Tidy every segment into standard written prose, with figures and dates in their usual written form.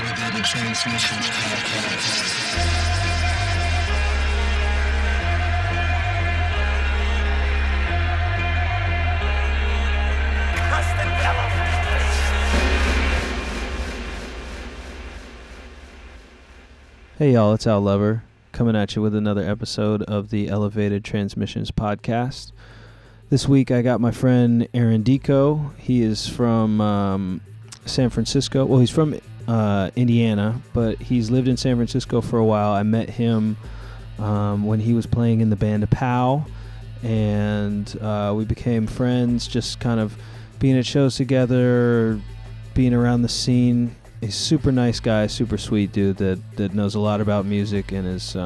Elevated Transmissions Podcast. Hey y'all, it's Al Lover coming at you with another episode of the Elevated Transmissions Podcast. This week I got my friend Aaron Diko. He is from San Francisco. Well, he's from Indiana, but he's lived in San Francisco for a while. I met him when he was playing in the band POW, and we became friends, just kind of being at shows together, being around the scene. He's a super nice guy, super sweet dude that knows a lot about music and is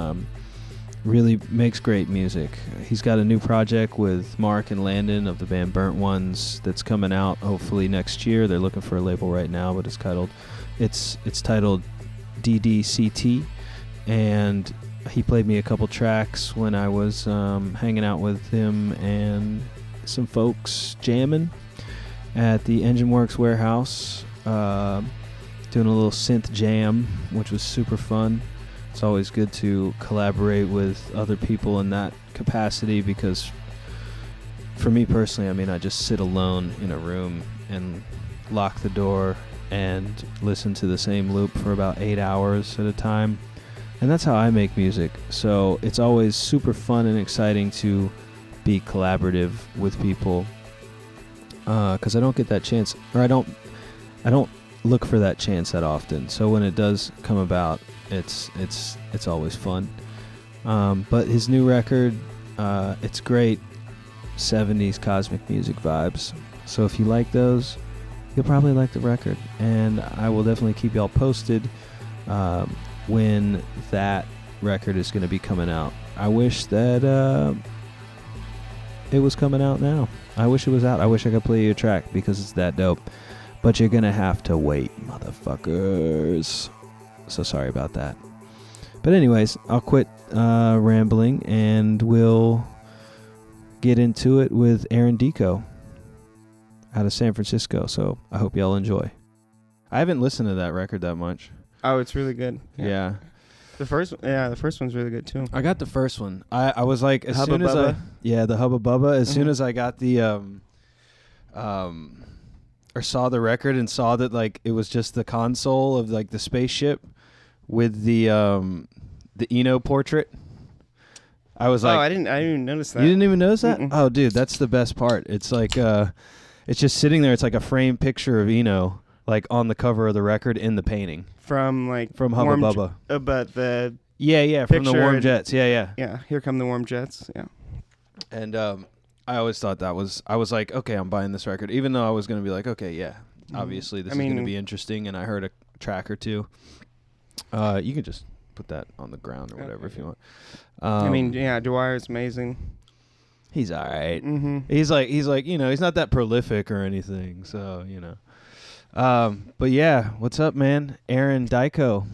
really makes great music. He's got a new project with Mark and Landon of the band Burnt Ones that's coming out hopefully next year. They're looking for a label right now, but it's titled DDCT, and he played me a couple tracks when I was hanging out with him and some folks jamming at the Engine Works Warehouse. Doing a little synth jam, which was super fun. It's always good to collaborate with other people in that capacity, because for me personally, I mean, I just sit alone in a room and lock the door and listen to the same loop for about 8 hours at a time. And that's how I make music. So it's always super fun and exciting to be collaborative with people, 'cause I don't get that chance, or I don't look for that chance that often. So when it does come about, it's always fun. But his new record, it's great 70s cosmic music vibes. So if you like those, you'll probably like the record. And I will definitely keep y'all posted when that record is going to be coming out. I wish that it was coming out now. I wish it was out. I wish I could play you a track because it's that dope. But you're gonna have to wait, motherfuckers. So sorry about that. But anyways, I'll quit rambling and we'll get into it with Aaron Diko out of San Francisco. So I hope y'all enjoy. I haven't listened to that record that much. Oh, it's really good. Yeah. The first one's really good too. I got the first one. I was like, as Hubba soon Bubba. As I, yeah, the Hubba Bubba. As soon as I got the or saw the record and saw that like it was just the console of like the spaceship with the Eno portrait. I was like, oh, I didn't even notice that. You didn't even notice that? Mm-mm. Oh, dude, that's the best part. It's like it's just sitting there. It's like a framed picture of Eno, like on the cover of the record in the painting from Hubba Bubba. But the yeah from the Warm Jets. Yeah. Here come the Warm Jets. Yeah, and I always thought I was like, okay, I'm buying this record, even though I was going to be like, okay, yeah, obviously this is going to be interesting, and I heard a track or two. You can just put that on the ground or whatever if you want. Dwyer's amazing. He's all right. Mm-hmm. He's like, you know, he's not that prolific or anything, so, you know. But yeah, what's up, man? Aaron Diko.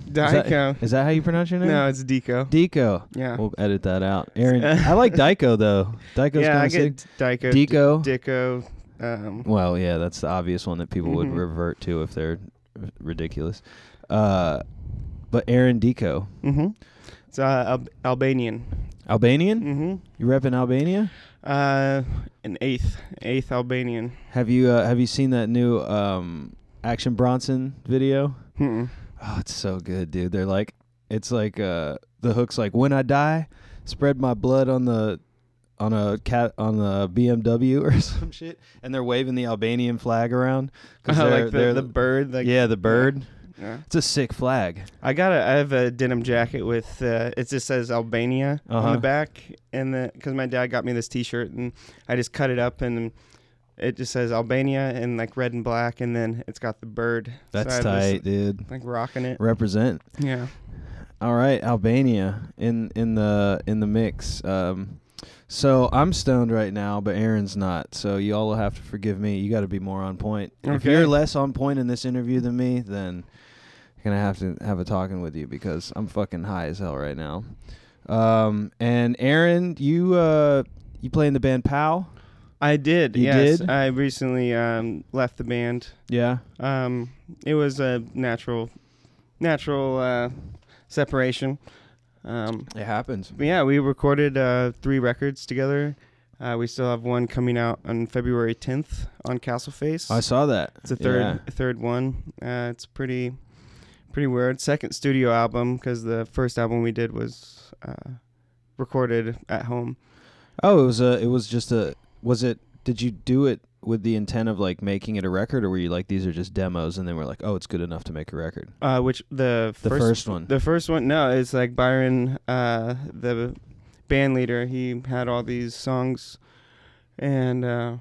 Is that how you pronounce your name? No, it's Diko. Yeah. We'll edit that out. Aaron. I like Diko though. Diko's kind of sick. Diko. Diko. Well, yeah, that's the obvious one that people would revert to if they're ridiculous. But Aaron Diko. Mm-hmm. It's Albanian. Albanian? Mm-hmm. You repping Albania? An eighth Albanian. Have you seen that new Action Bronson video? Mm-mm. Oh, it's so good, dude. They're like, it's like the hook's like, when I die, spread my blood on a BMW or some shit, and they're waving the Albanian flag around because they're the bird. Like, yeah, the bird. Yeah. It's a sick flag. I have a denim jacket with it just says Albania on the back, and because my dad got me this T-shirt, and I just cut it up and. It just says Albania in like red and black, and then it's got the bird. That's so tight, dude. Like rocking it. Represent. Yeah. All right, Albania in the mix. So I'm stoned right now, but Aaron's not. So you all will have to forgive me. You got to be more on point. Okay. If you're less on point in this interview than me, then you're gonna have to have a talking with you because I'm fucking high as hell right now. And Aaron, you play in the band POW? I did. You did? I recently left the band. Yeah. It was a natural natural separation. It happens. Yeah, we recorded 3 records together. We still have one coming out on February 10th on Castle Face. I saw that. It's the third one. It's pretty weird. Second studio album, because the first album we did was recorded at home. Oh, did you do it with the intent of like making it a record, or were you like, these are just demos and then we're like, oh, it's good enough to make a record? The first one, it's like Byron, the band leader, he had all these songs, and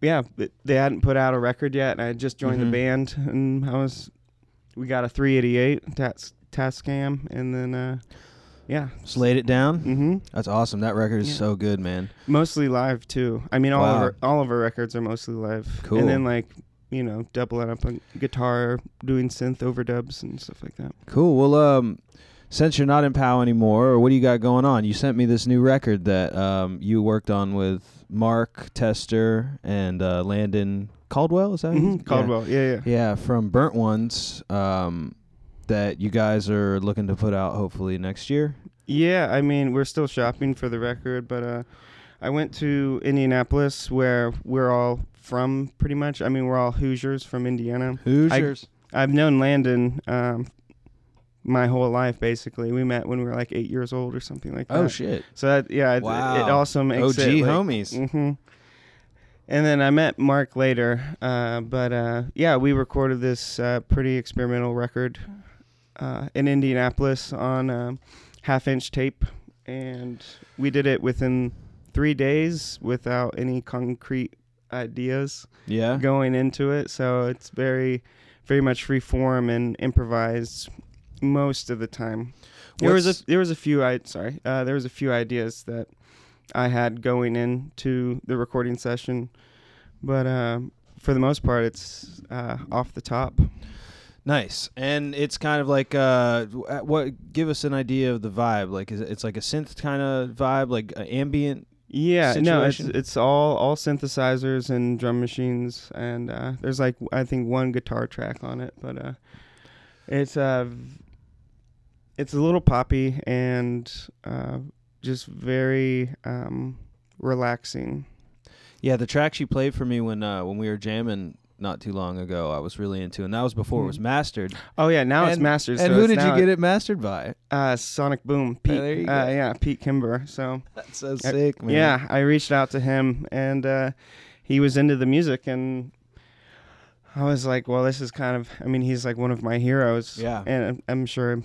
they hadn't put out a record yet, and I had just joined the band, and we got a 388 Tascam, and then laid it down. Mm-hmm. That's awesome. That record is so good, man. Mostly live too. I mean, all of our records are mostly live. Cool. And then doubling up on guitar, doing synth overdubs and stuff like that. Cool. Well, since you're not in POW anymore, or what do you got going on? You sent me this new record that you worked on with Mark Tester and Landon Caldwell. Is that Caldwell? Yeah, from Burnt Ones. That you guys are looking to put out hopefully next year? Yeah, I mean, we're still shopping for the record, but I went to Indianapolis, where we're all from pretty much. I mean, we're all Hoosiers from Indiana. Hoosiers. I've known Landon my whole life, basically. We met when we were like 8 years old or something like that. Oh, shit. So, it also makes OG homies. Mm-hmm. And then I met Mark later, we recorded this pretty experimental record in Indianapolis on half-inch tape, and we did it within 3 days without any concrete ideas going into it. So it's very, very much free form and improvised most of the time. There was a few ideas that I had going into the recording session, but for the most part, it's off the top. Nice. And it's kind of like, give us an idea of the vibe. Like, it's like a synth kind of vibe, like ambient situation? Yeah, no, it's all synthesizers and drum machines, and there's like, I think, one guitar track on it, but it's a little poppy and just very relaxing. Yeah, the track she played for me when we were jamming not too long ago, I was really into, and that was before it was mastered. Oh yeah, now it's mastered. And so who did you get it mastered by? Sonic Boom, Pete. There you go. Pete Kimber. So that's so sick, man. Yeah, I reached out to him, and he was into the music, and I was like, well, this is kind of. I mean, he's like one of my heroes. Yeah, and I'm sure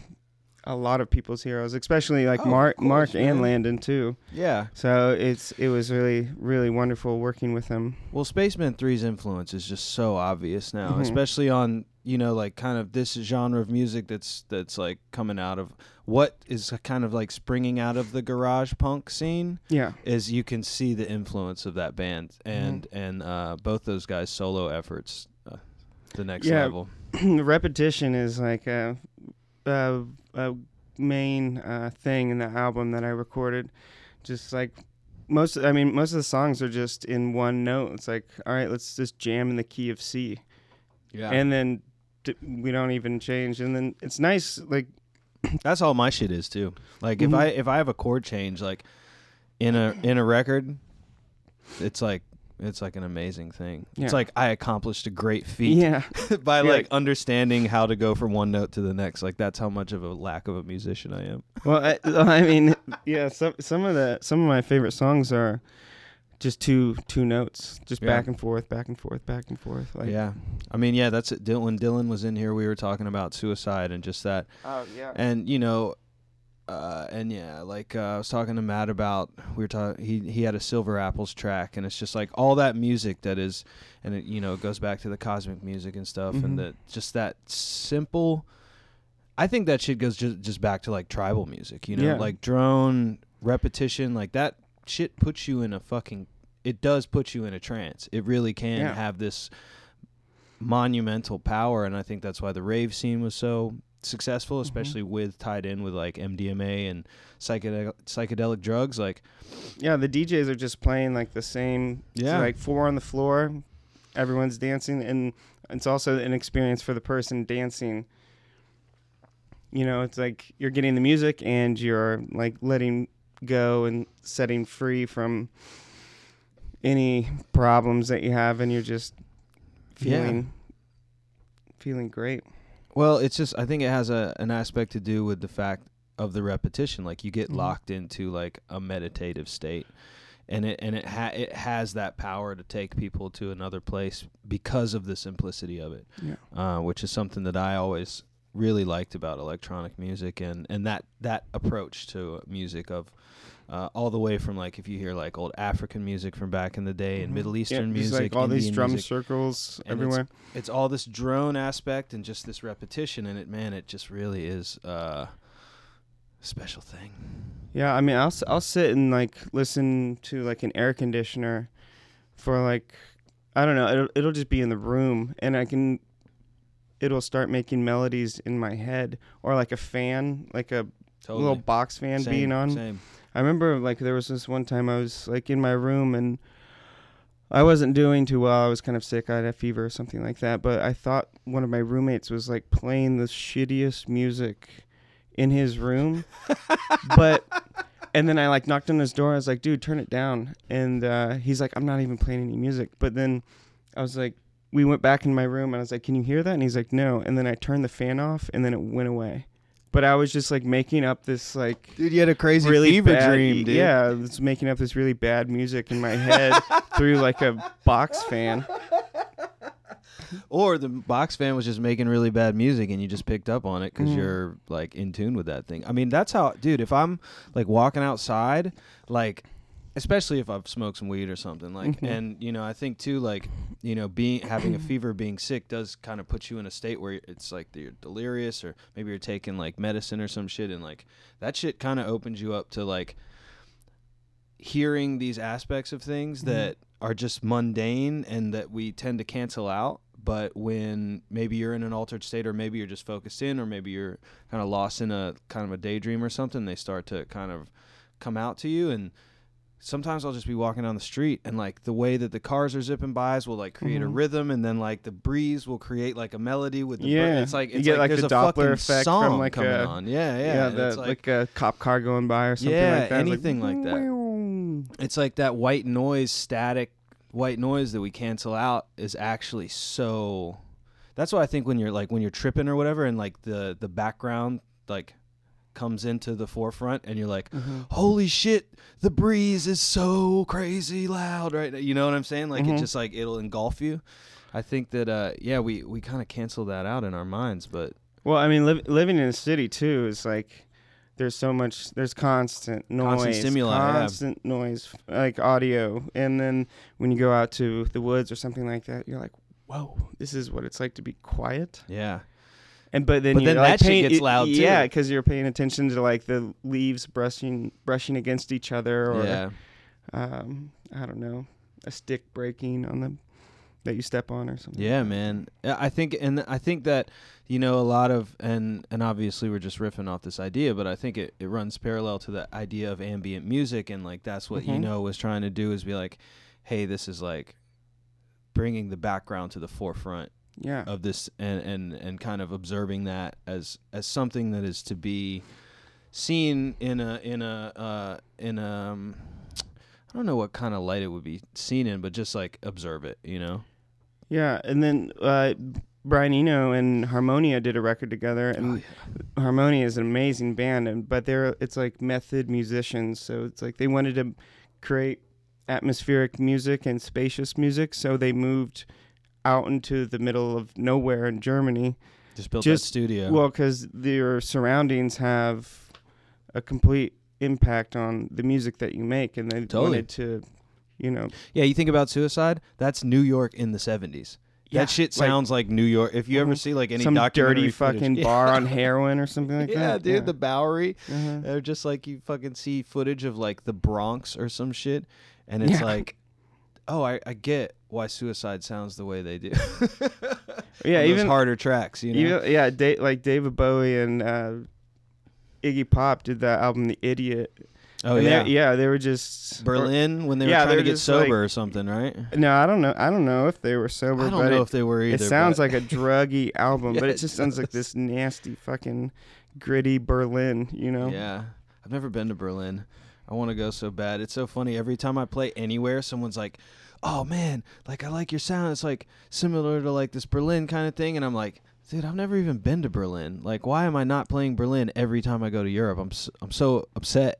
a lot of people's heroes, especially Mark and Landon too. Yeah. So it was really, really wonderful working with them. Well, Spaceman 3's influence is just so obvious now, especially on, like kind of this genre of music that's like coming out of what is kind of like springing out of the garage punk scene. Yeah. Is you can see the influence of that band and both those guys' solo efforts, the next level. Repetition is like a main thing in the album that I recorded. Just like most of the songs are just in one note. It's like, all right, let's just jam in the key of C. Yeah. And then we don't even change. And then it's nice. Like that's all my shit is too. Like if I have a chord change, like in a record, it's like an amazing thing. Yeah. It's like I accomplished a great feat by like understanding how to go from one note to the next. Like that's how much of a lack of a musician I am. Well, I mean, some of my favorite songs are just two notes, just back and forth, back and forth, back and forth. Like, yeah, I mean, yeah, that's it. When Dylan was in here, we were talking about Suicide and just that. Oh yeah, and I was talking to Matt about, he had a Silver Apples track, and it's just like all that music that is, and it, it goes back to the cosmic music and stuff, and just that simple, I think that shit goes just back to like tribal music, like drone repetition, like that shit puts you in it does put you in a trance. It really can have this monumental power, and I think that's why the rave scene was so successful, especially with tied in with like MDMA and psychedelic drugs. Like, yeah, the DJs are just playing like the same, like 4 on the floor, everyone's dancing, and it's also an experience for the person dancing. You know, it's like you're getting the music and you're like letting go and setting free from any problems that you have, and you're just feeling great. Well, it's just, I think it has an aspect to do with the fact of the repetition. Like you get locked into like a meditative state, and it has that power to take people to another place because of the simplicity of it, which is something that I always really liked about electronic music and that approach to music of all the way from, like, if you hear like old African music from back in the day and Middle Eastern music, just like all Indian these drum music, circles everywhere. It's all this drone aspect and just this repetition, and it just really is a special thing. Yeah, I mean, I'll sit and like listen to like an air conditioner for like, I don't know, it'll just be in the room, and it'll start making melodies in my head, or like a fan, like a little box fan being on. Same. I remember, like, there was this one time I was, like, in my room, and I wasn't doing too well. I was kind of sick. I had a fever or something like that. But I thought one of my roommates was, like, playing the shittiest music in his room. And then I, like, knocked on his door. I was like, dude, turn it down. And he's like, I'm not even playing any music. But then I was like, we went back in my room, and I was like, can you hear that? And he's like, no. And then I turned the fan off, and then it went away. But I was just, like, making up this, like... Dude, you had a crazy fever dream, dude. Yeah, I was making up this really bad music in my head through, like, a box fan. Or the box fan was just making really bad music, and you just picked up on it because you're, like, in tune with that thing. I mean, that's how... Dude, if I'm, like, walking outside, like... Especially if I've smoked some weed or something, like, and, you know, I think too, like, you know, having a fever, being sick does kind of put you in a state where it's like you're delirious, or maybe you're taking like medicine or some shit, and like that shit kind of opens you up to like hearing these aspects of things that are just mundane and that we tend to cancel out. But when maybe you're in an altered state, or maybe you're just focused in, or maybe you're kind of lost in a kind of a daydream or something, they start to kind of come out to you. And sometimes I'll just be walking down the street, and like the way that the cars are zipping by will like create a rhythm, and then like the breeze will create like a melody with the it's like it's you get like there's the a Doppler effect from like coming on. It's like a cop car going by or something like that. Anything like that. Meow. It's like that white noise, static white noise that we cancel out is actually so. That's why I think when you're tripping or whatever, and like the background like comes into the forefront, and you're like, holy shit, the breeze is so crazy loud right now. You know what I'm saying? Like it just like it'll engulf you. I think that we kind of cancel that out in our minds. But well, I mean, living in a city too is like there's so much, there's constant noise, constant stimuli, noise, like audio. And then when you go out to the woods or something like that, you're like, whoa, this is what it's like to be quiet. Yeah. And but then that like shit gets loud too. Yeah, because you're paying attention to like the leaves brushing against each other, or I don't know, a stick breaking on them that you step on or something. Yeah, man. I think that, you know, a lot of and obviously we're just riffing off this idea, but I think it runs parallel to the idea of ambient music, and like that's what you know was trying to do, is be like, hey, this is like bringing the background to the forefront. Yeah. Of this and kind of observing that as something that is to be seen in a I don't know what kind of light it would be seen in, but just like observe it, you know? Yeah, and then Brian Eno and Harmonia did a record together, and Harmonia is an amazing band, but it's like method musicians, so it's like they wanted to create atmospheric music and spacious music, so they moved out into the middle of nowhere in Germany. Just built that studio. Well, because their surroundings have a complete impact on the music that you make, and they wanted to, you know. Yeah, you think about Suicide, that's New York in the 70s. Yeah, that shit sounds like New York. If you ever see like any documentary, some dirty fucking bar on heroin or something like that. Yeah, dude, the Bowery. They're just like, you fucking see footage of like the Bronx or some shit, and it's like, oh, I get why Suicide sounds the way they do. Yeah, even those harder tracks, you know. Like David Bowie and Iggy Pop did that album, The Idiot, Oh, and yeah. They were just... Berlin, when they were trying to get sober, like, or something, right? No, I don't know if they were sober. I don't know if they were either. It sounds like a druggy album, yeah, but it just sounds like this nasty fucking gritty Berlin, you know? Yeah. I've never been to Berlin. I want to go so bad. It's so funny. Every time I play anywhere, someone's like, oh, man, like, I like your sound. It's, like, similar to, like, this Berlin kind of thing. And I'm like... Dude, I've never even been to Berlin. Like, why am I not playing Berlin every time I go to Europe? I'm so upset.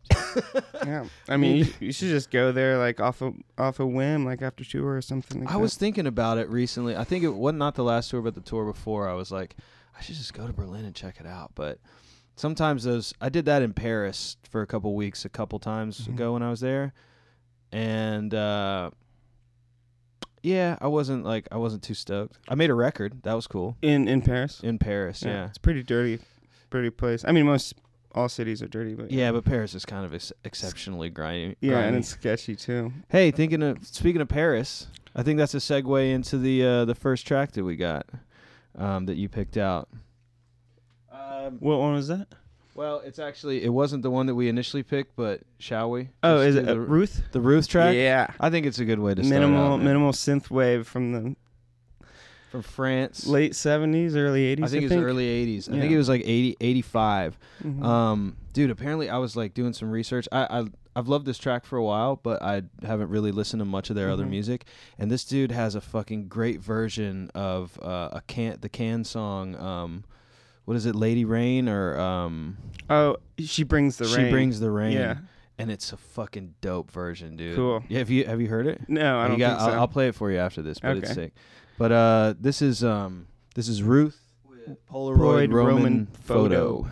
Yeah, I mean, you should just go there like off a whim, like after tour or something. Like I was thinking about it recently. I think it was not the last tour, but the tour before. I was like, I should just go to Berlin and check it out. But sometimes I did that in Paris for a couple weeks, a couple times ago when I was there, and. Yeah, I wasn't too stoked. I made a record. That was cool. In Paris? In Paris, yeah. It's pretty dirty place. I mean, all cities are dirty, but... Yeah, but Paris is kind of exceptionally grimy. Yeah, and it's sketchy, too. Hey, speaking of Paris, I think that's a segue into the first track that we got that you picked out. What one was that? Well, it wasn't the one that we initially picked, but shall we? Oh, is it Ruth? The Ruth track? Yeah. I think it's a good way to start out. Minimal synthwave from France. Late 70s, early 80s, I think. It was early 80s. Yeah. I think it was like 80, 85. Mm-hmm. Dude, apparently I was like doing some research. I've loved this track for a while, but I haven't really listened to much of their other music. And this dude has a fucking great version of the Can song... what is it, Lady Rain or... Oh, She Brings the Rain. She Brings the Rain. Yeah. And it's a fucking dope version, dude. Cool. Yeah, have you heard it? No, I don't think so. I'll play it for you after this, but it's sick. But this is Ruth with Polaroid Roman Photo.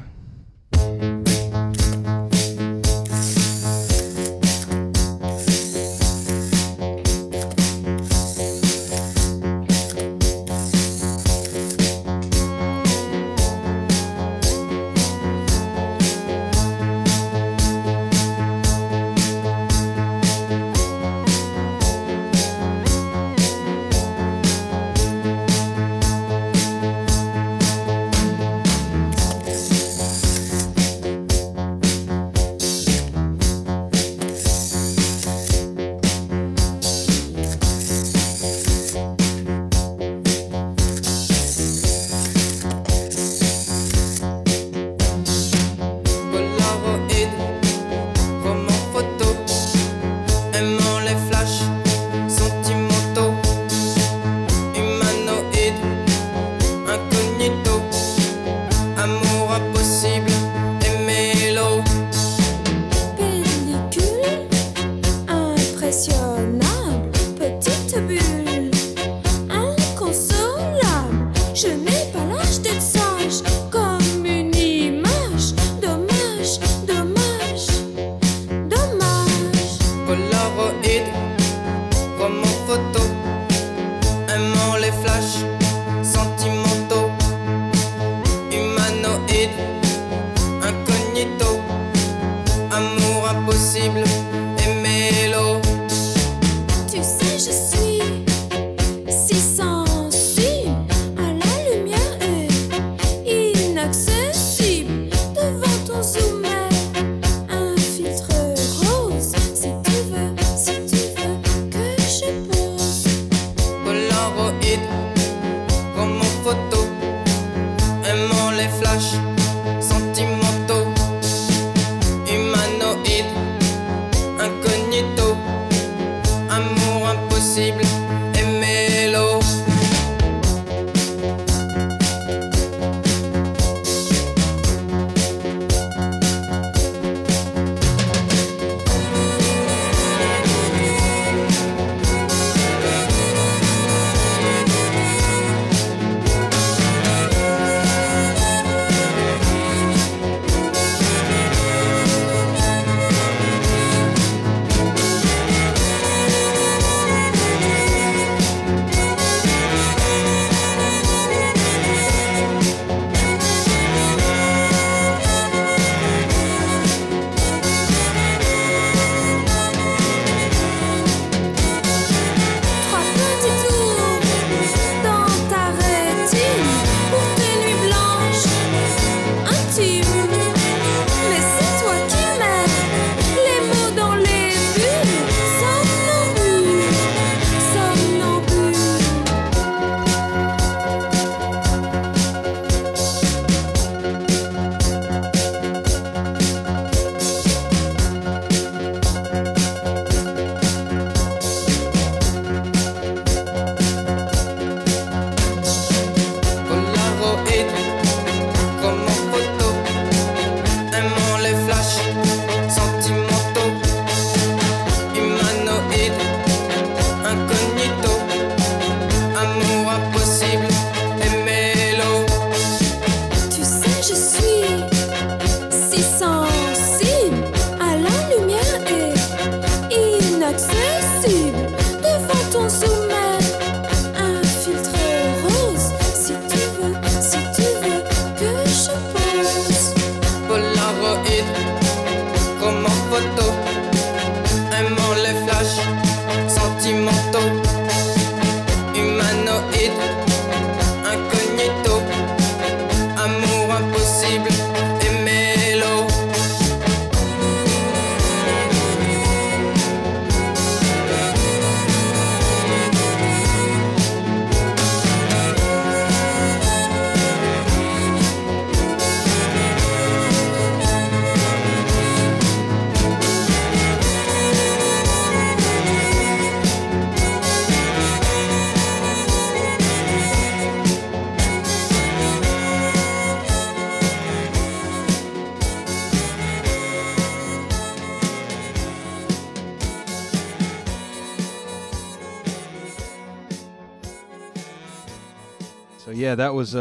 Yeah, that was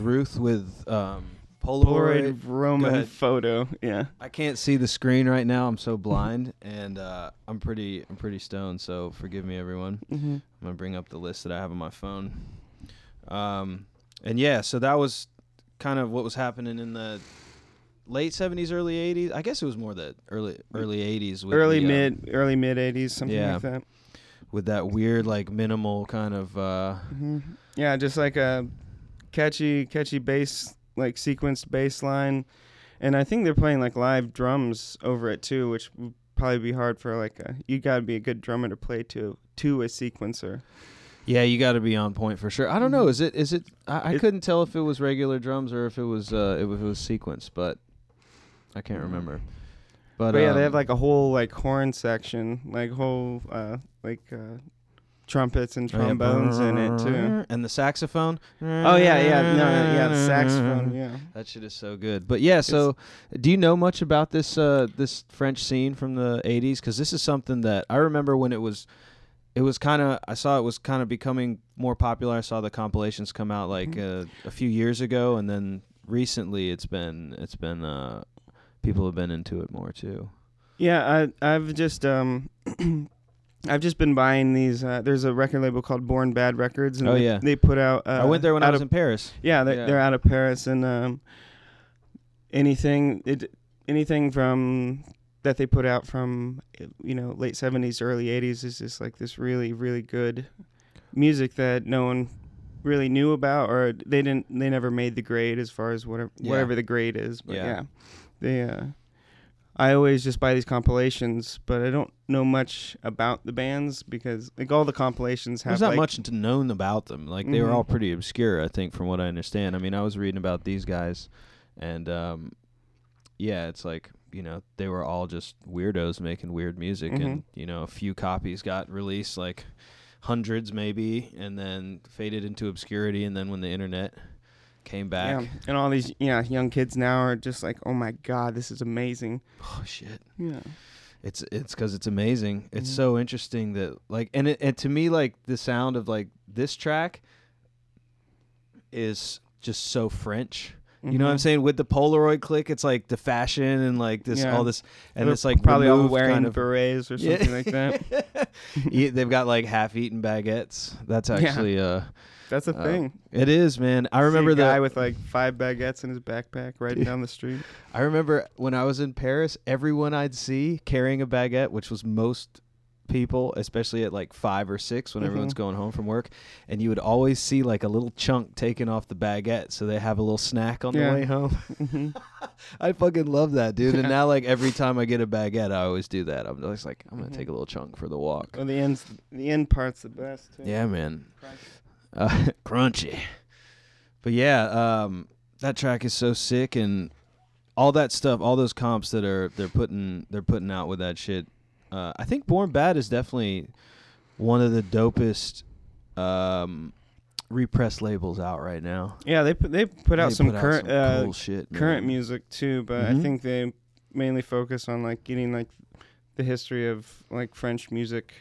Ruth with Polaroid Roman photo. Yeah. I can't see the screen right now. I'm so blind, and I'm pretty stoned. So forgive me, everyone. Mm-hmm. I'm gonna bring up the list that I have on my phone. And yeah, so that was kind of what was happening in the late 70s, early 80s. I guess it was more the early 80s. With early mid 80s, something like that. With that weird, like, minimal kind of... Yeah, just like a catchy bass, like sequenced bass line. And I think they're playing like live drums over it too, which would probably be hard for like a... You got to be a good drummer to play to a sequencer. Yeah, you got to be on point for sure. I don't know. Is it? I couldn't tell if it was regular drums or if it was sequenced, but I can't remember. But yeah, they have like a whole like horn section, like whole trumpets and trombones in it too, and the saxophone. Oh yeah, the saxophone. Yeah, that shit is so good. But yeah, so do you know much about this this French scene from the '80s? Because this is something that I remember when it was. It was kind of becoming more popular. I saw the compilations come out like a few years ago, and then recently it's been people have been into it more too. Yeah, I've just been buying these. There's a record label called Born Bad Records, and they put out. I went there when I was in Paris. Yeah, they're out of Paris, and anything from. That they put out from, late 70s, early 80s is just like this really, really good music that no one really knew about, or they never made the grade as far as whatever the grade is. But I always just buy these compilations, but I don't know much about the bands because like all the compilations have. There's not much known about them. Like they were all pretty obscure, I think, from what I understand. I mean, I was reading about these guys, and it's like. They were all just weirdos making weird music, and a few copies got released, like hundreds maybe, and then faded into obscurity. And then when the internet came back, and all these young kids now are just like, oh my god, this is amazing. Oh shit, yeah, it's because it's amazing. It's so interesting that like, and to me, like the sound of like this track is just so French. You know what I'm saying? With the Polaroid click, it's like the fashion and like this, all this, and it's like probably all wearing kind of berets or something like that. They've got like half-eaten baguettes. That's actually that's a thing. It is, man. I remember the guy with like 5 baguettes in his backpack riding down the street. I remember when I was in Paris, everyone I'd see carrying a baguette, which was most people, especially at like 5 or 6 when everyone's going home from work, and you would always see like a little chunk taken off the baguette so they have a little snack on the way home. I fucking love that, dude. And now like every time I get a baguette, I always do that. I'm just like, I'm gonna take a little chunk for the walk. Well, the end part's the best too. Yeah, man. Crunchy. But yeah, that track is so sick, and all that stuff, all those comps that they're putting out with that shit. I think Born Bad is definitely one of the dopest repressed labels out right now. Yeah, they put out some cool shit, current music too, but I think they mainly focus on like getting like the history of like French music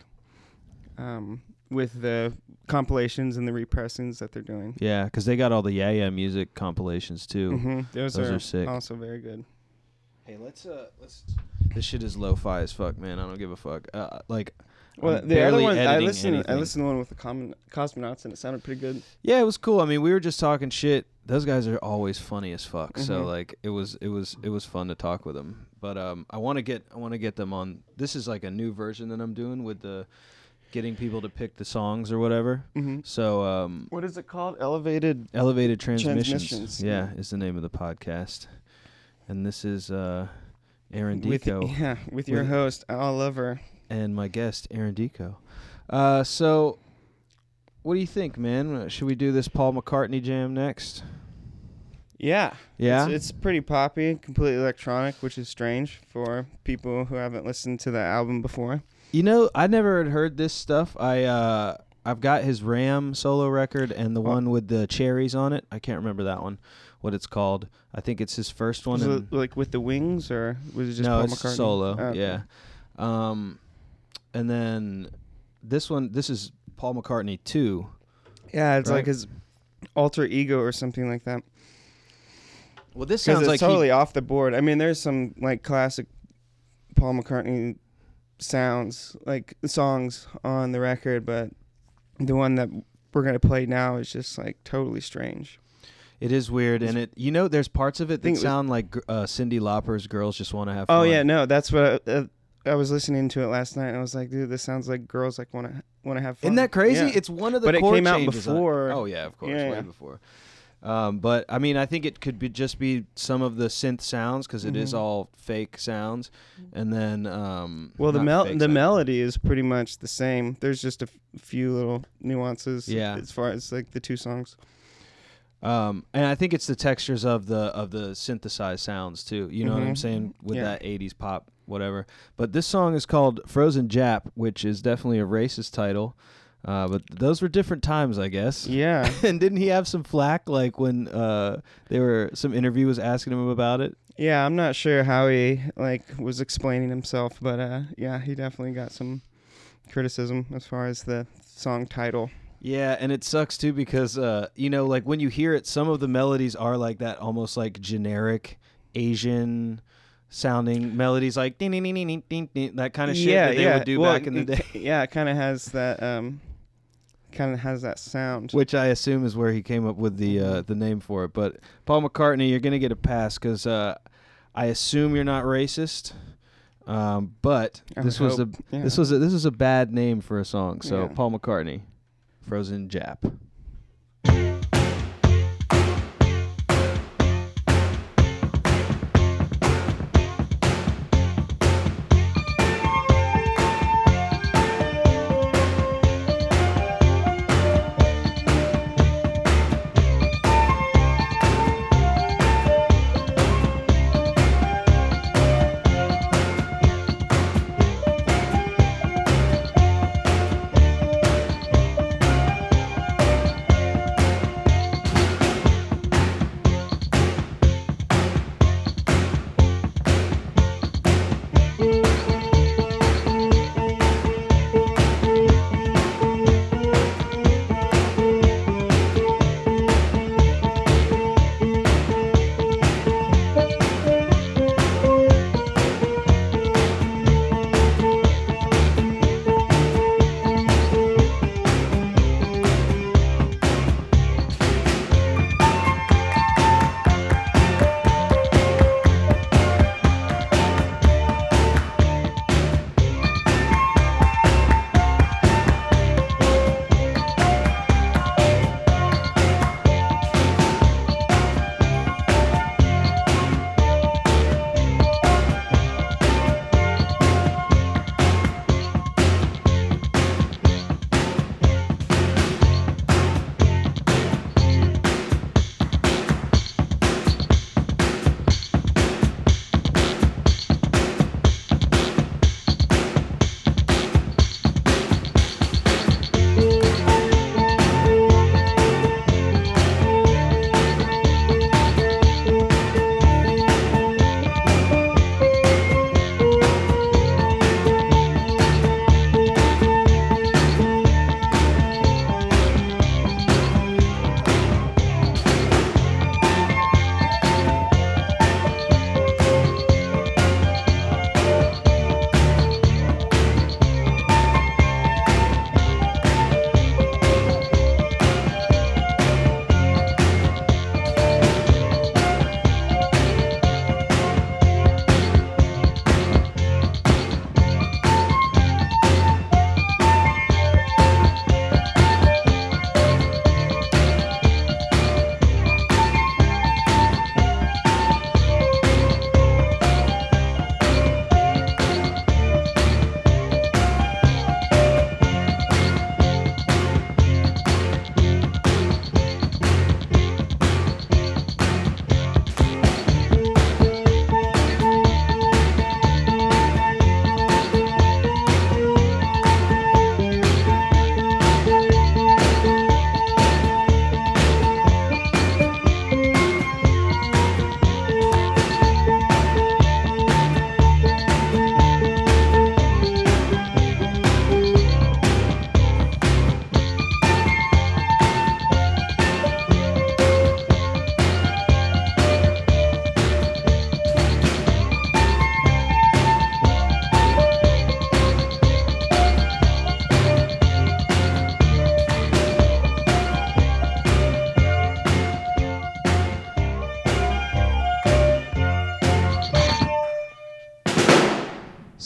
with the compilations and the repressings that they're doing. Yeah, because they got all the yeah music compilations too. Those are sick. Also very good. Hey, let's. This shit is lo-fi as fuck, man. I don't give a fuck. The other one I listened to one with the Cosmonauts, and it sounded pretty good. Yeah, it was cool. I mean, we were just talking shit. Those guys are always funny as fuck. So like, it was fun to talk with them. But I want to get them on. This is like a new version that I'm doing with the getting people to pick the songs or whatever. So what is it called? Elevated Transmissions. Yeah, is the name of the podcast. And this is Aaron Diko. With your host, Al Lover. And my guest, Aaron Diko. So, what do you think, man? Should we do this Paul McCartney jam next? Yeah. Yeah? It's pretty poppy, completely electronic, which is strange for people who haven't listened to the album before. I never had heard this stuff. I've got his Ram solo record and the one with the cherries on it. I can't remember that one, what it's called. I think it's his first one. Was it like with the wings, or was it just Paul McCartney? No, it's solo, yeah. And then this one, this is Paul McCartney 2. Yeah, it's right? Like his alter ego or something like that. Well, this sounds it's like totally off the board. I mean, there's some like classic Paul McCartney songs on the record, but the one that we're going to play now is just like totally strange. It is weird, and there's parts of it that sound like Cyndi Lauper's "Girls Just Want to Have Fun." Oh yeah, no, that's what I was listening to it last night, and I was like, dude, this sounds like girls like want to have fun. Isn't that crazy? Yeah. It's one of the. But chord it came out before. Oh yeah, of course, way before. But I mean, I think it could be just be some of the synth sounds because it is all fake sounds, and then the melody is pretty much the same. There's just a few little nuances. Yeah. As far as like the two songs. And I think it's the textures of the synthesized sounds too. You know what I'm saying with that 80s pop whatever. But this song is called Frozen Jap, which is definitely a racist title. But those were different times, I guess. Yeah. And didn't he have some flack like when some interview was asking him about it? Yeah, I'm not sure how he was explaining himself, but he definitely got some criticism as far as the song title. Yeah, and it sucks too because when you hear it, some of the melodies are like that, almost like generic Asian sounding melodies, like ding, ding, ding, ding, ding, ding, that kind of shit would do back in the day. Yeah, it kind of has that sound, which I assume is where he came up with the name for it. But Paul McCartney, you're gonna get a pass because I assume you're not racist. But this was a bad name for a song. So Paul McCartney. Frozen Jap.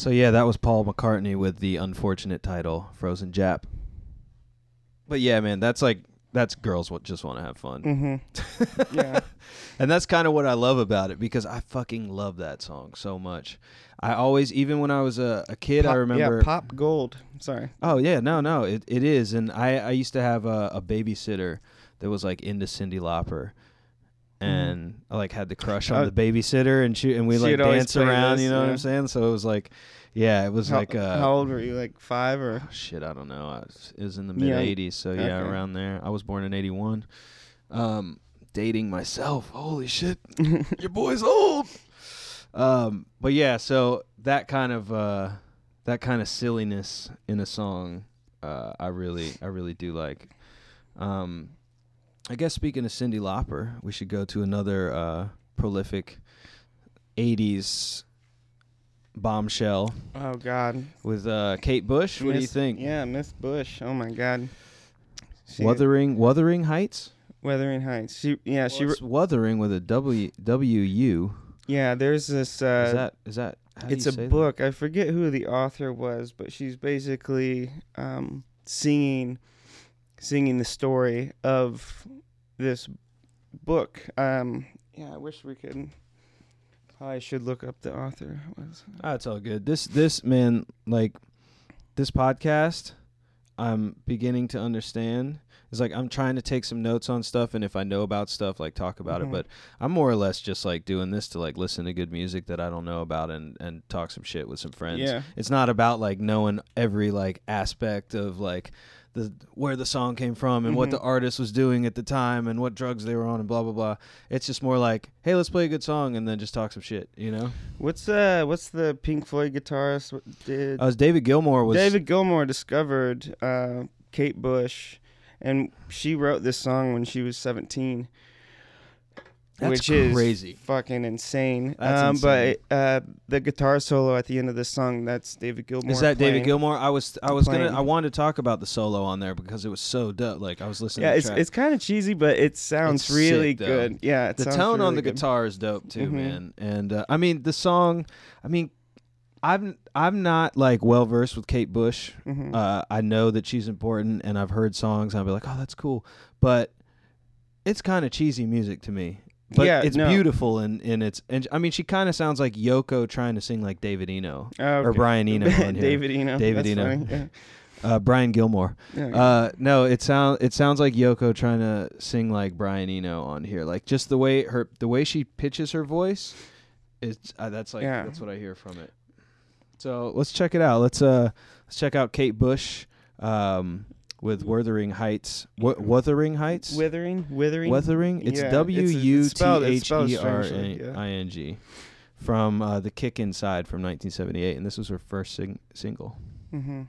So yeah, that was Paul McCartney with the unfortunate title, Frozen Jap. But yeah, man, that's like, that's girls just want to have fun. Mm-hmm. Yeah. And that's kind of what I love about it, because I fucking love that song so much. I always, even when I was a kid, I remember... Yeah, Pop Gold. Sorry. Oh, yeah. No, it is. And I used to have a babysitter that was like into Cyndi Lauper. And I like had the crush on the babysitter, and we like dance around, this, you know what I'm saying? So it was like, yeah, it was how old were you? Like 5 or? Oh, shit, I don't know. It was in the mid '80s, so okay. Yeah, around there. I was born in '81. Dating myself, holy shit, your boy's old. But yeah, so that kind of silliness in a song, I really do like. I guess speaking of Cyndi Lauper, we should go to another prolific 80s bombshell. Oh, God. With Kate Bush. What do you think? Yeah, Miss Bush. Oh, my God. Wuthering Heights? Wuthering Heights. It's Wuthering with a W-U. Yeah, there's this... Is that how it's you say a book. That? I forget who the author was, but she's basically singing the story of this book. I wish we could. Probably should look up the author. It's all good. This man, like, this podcast, I'm beginning to understand. It's like I'm trying to take some notes on stuff, and if I know about stuff, like talk about it. But I'm more or less just like doing this to like listen to good music that I don't know about and talk some shit with some friends. Yeah. It's not about like knowing every like aspect of like where the song came from and what the artist was doing at the time and what drugs they were on and blah blah blah. It's just more like, hey, let's play a good song and then just talk some shit, you know? What's the Pink Floyd guitarist did? David Gilmour discovered Kate Bush, and she wrote this song when she was 17. That's crazy. Is fucking insane. That's insane. But the guitar solo at the end of the song, that's David Gilmour. Is that David Gilmour? I wanted to talk about the solo on there because it was so dope. Like I was listening to the track. It's kind of cheesy, but it sounds really good. Yeah, it sounds really good. The tone on the guitar is dope too, man. And the song, I'm not like well versed with Kate Bush. I know that she's important and I've heard songs and I'll be like, "Oh, that's cool." But it's kind of cheesy music to me. But beautiful, and it's she kind of sounds like Yoko trying to sing like David Eno or Brian Eno. David Eno. Yeah. Brian Gilmour. Yeah, yeah. No, it sounds like Yoko trying to sing like Brian Eno on here. Like just the way she pitches her voice, that's what I hear from it. So let's check it out. Let's check out Kate Bush. With Wuthering Heights. Wuthering Heights? Wuthering? It's Wuthering. From The Kick Inside from 1978. And this was her first single. Mm-hmm.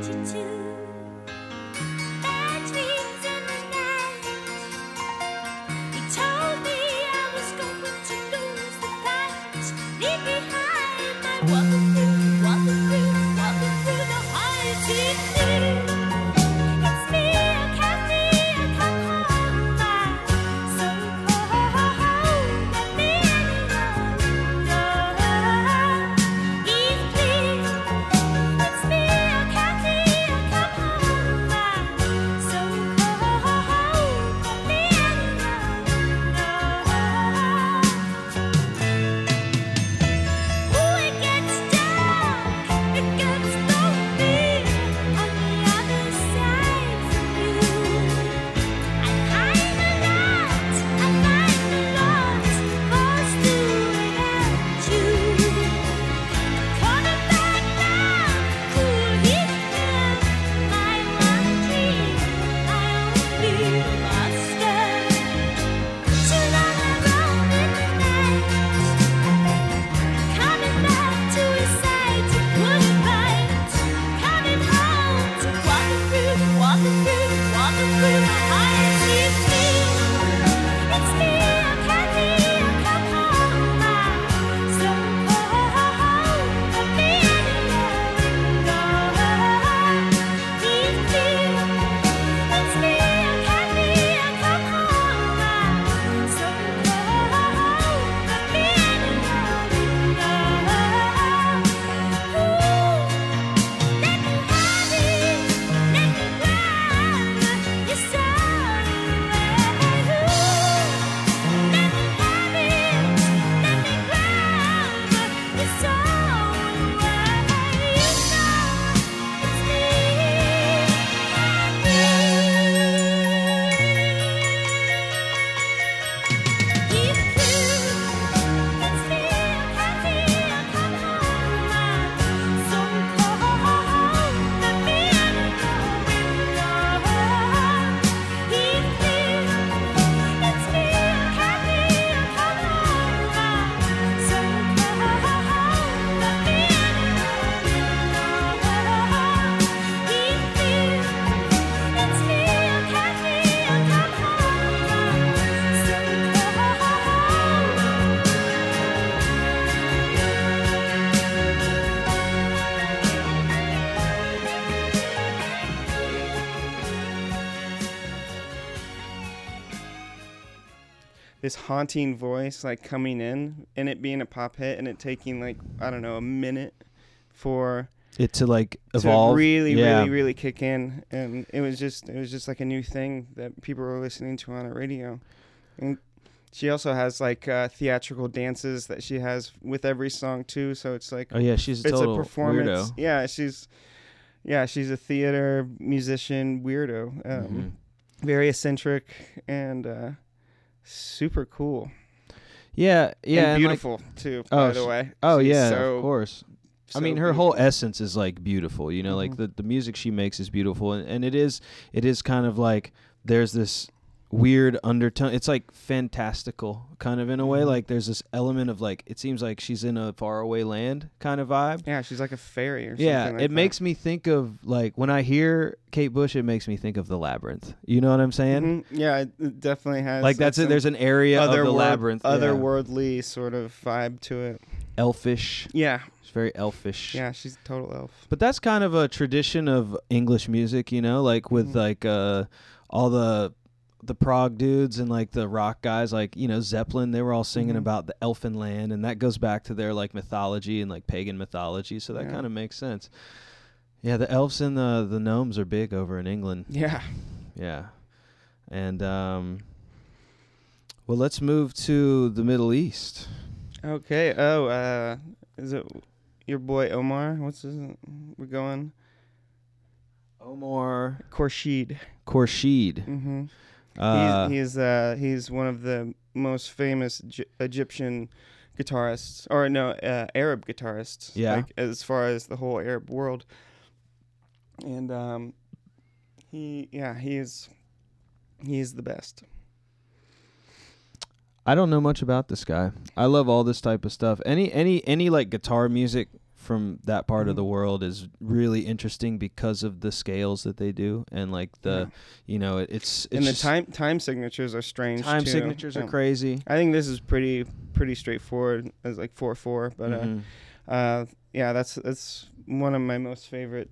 It's this haunting voice like coming in and it being a pop hit and it taking like, I don't know, a minute for it to like evolve, to really kick in. And it was just like a new thing that people were listening to on a radio. And she also has like theatrical dances that she has with every song too. So it's like, oh yeah, she's a total performance weirdo. Yeah, she's a theater musician weirdo. Very eccentric and super cool. Yeah, and beautiful like, too. Oh, by the way. Of course. So I mean, her whole essence is like beautiful. You know, like the music she makes is beautiful, and it is kind of like there's this weird undertone. It's like fantastical kind of in a way. Like there's this element of like it seems like she's in a faraway land kind of vibe. Yeah, she's like a fairy or something. Yeah, it makes me think of like when I hear Kate Bush, it makes me think of The Labyrinth. You know what I'm saying? Mm-hmm. Yeah, it definitely has. Like that's it. There's an area of The Labyrinth, otherworldly sort of vibe to it. Elfish. Yeah. She's very elfish. Yeah, she's a total elf. But that's kind of a tradition of English music, you know, like with like all the prog dudes and like the rock guys, like, you know, Zeppelin, they were all singing about the elfin land, and that goes back to their like mythology and like pagan mythology, so that kind of makes sense. Yeah, the elves and the gnomes are big over in England. Yeah. And well, let's move to the Middle East. Okay. Is it your boy Omar? What's his name? We're going Omar Khorshid. Mm-hmm. He's one of the most famous Egyptian guitarists, or no, Arab guitarists. Yeah. Like, as far as the whole Arab world, and he is the best. I don't know much about this guy. I love all this type of stuff. Any like guitar music from that part of the world is really interesting because of the scales that they do, and like the, you know, it's and the time signatures are strange. Time too. Signatures are crazy. I think this is pretty straightforward as like 4/4, but yeah, that's one of my most favorite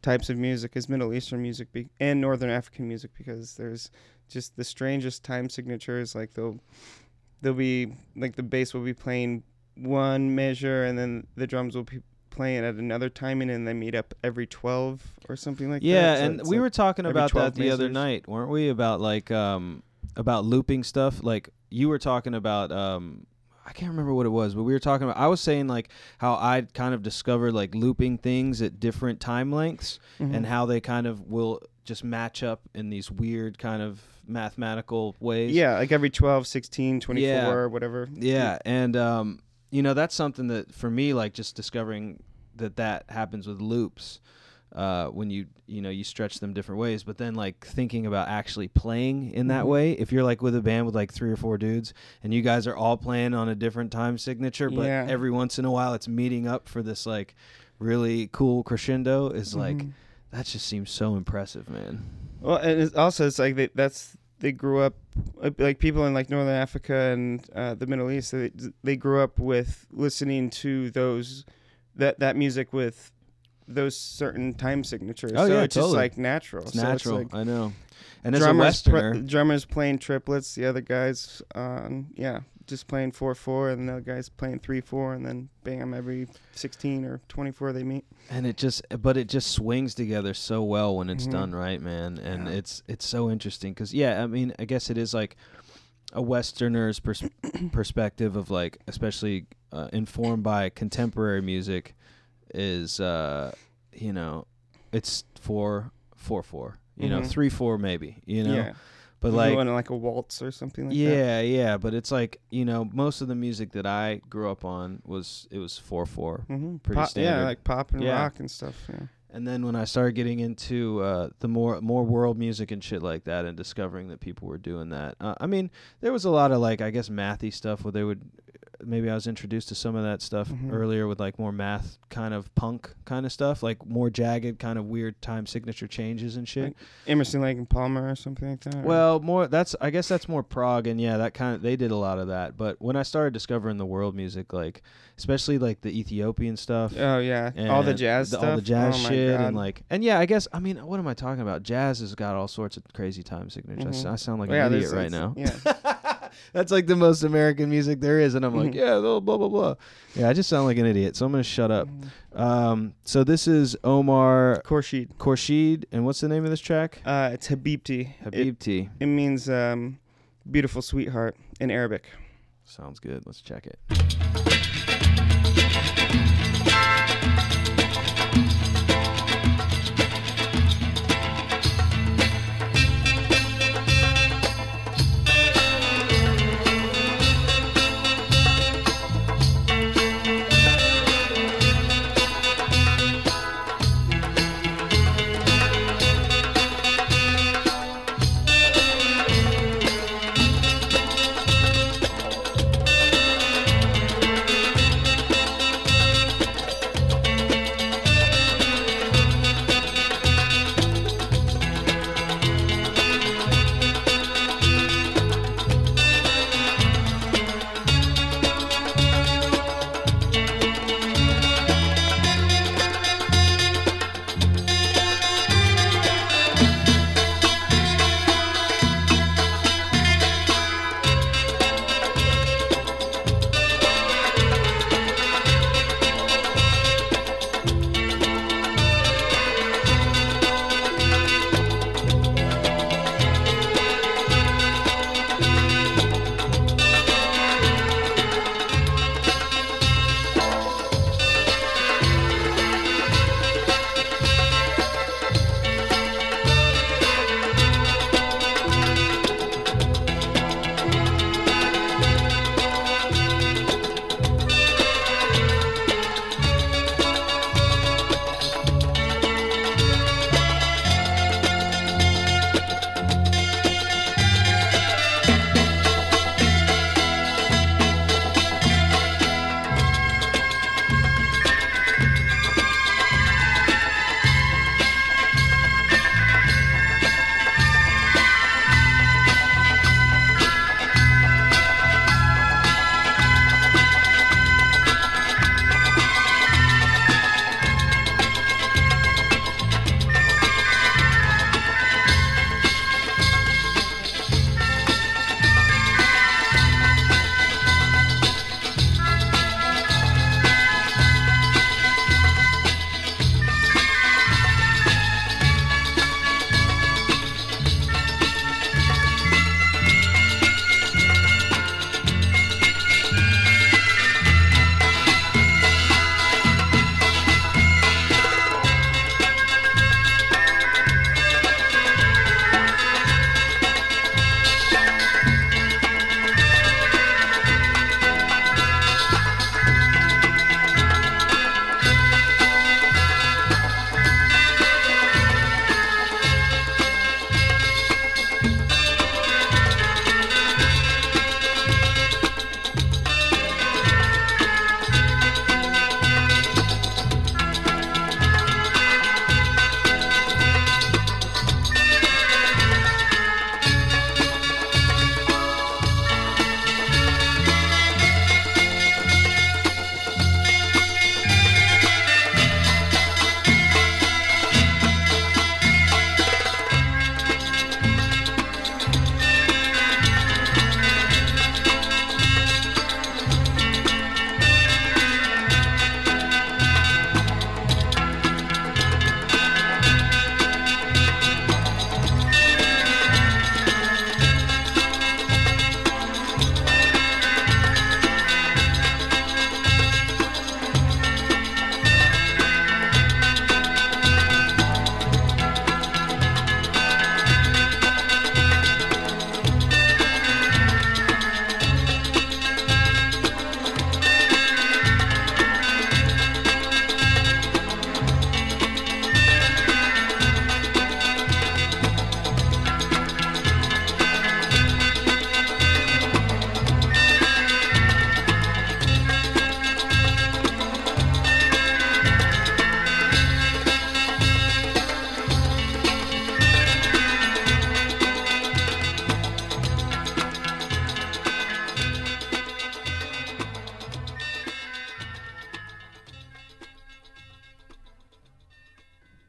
types of music is Middle Eastern music and Northern African music, because there's just the strangest time signatures. Like they'll be like the bass will be playing one measure and then the drums will be playing at another timing, and they meet up every 12 or something like that. Yeah, so and we were talking about that the other night, weren't we? About like about looping stuff. Like you were talking about I can't remember what it was, but we were talking about, I was saying like how I kind of discovered like looping things at different time lengths and how they kind of will just match up in these weird kind of mathematical ways. Yeah, like every 12, 16, 24, whatever. Yeah, and you know, that's something that for me, like just discovering that happens with loops when you stretch them different ways. But then like thinking about actually playing in that way, if you're like with a band with like 3 or 4 dudes and you guys are all playing on a different time signature, but every once in a while it's meeting up for this like really cool crescendo, is like that just seems so impressive, man. Well, and it's like they grew up, like people in like Northern Africa and the Middle East, they grew up with listening to those that music with those certain time signatures. Oh, so yeah, it's totally. Just like natural. It's natural. It's like, I know. And as a Westerner, drummers playing triplets, the other guys just playing 4/4, and the other guys playing 3/4, and then bam, every 16 or 24 they meet. And it just swings together so well when it's done right, man. And it's so interesting because I mean, I guess it is like a Westerner's perspective of like, especially informed by contemporary music, is you know, it's 4/4, you know, 3/4 maybe, you know. Yeah. But like, you like a waltz or something like that. Yeah, but it's like, you know, most of the music that I grew up on was 4/4, pretty standard. Yeah, like pop and rock and stuff. Yeah. And then when I started getting into the more world music and shit like that, and discovering that people were doing that, I mean, there was a lot of like, I guess, mathy stuff where they would. Maybe I was introduced to some of that stuff earlier with like more math kind of punk kind of stuff, like more jagged kind of weird time signature changes and shit. Like Emerson, Lake and Palmer or something like that? Well, I guess that's more prog, and that kind of, they did a lot of that. But when I started discovering the world music, like especially like the Ethiopian stuff. Oh yeah. All the jazz stuff. All the jazz shit. God. And like, and yeah, I guess, I mean, what am I talking about? Jazz has got all sorts of crazy time signatures. I sound like an idiot right now. Yeah. That's like the most American music there is. And I'm like, yeah, blah, blah, blah. Yeah, I just sound like an idiot. So I'm going to shut up. So this is Omar Khorshid. Khorshid. And what's the name of this track? It's Habibti. Habibti. It means beautiful sweetheart in Arabic. Sounds good. Let's check it.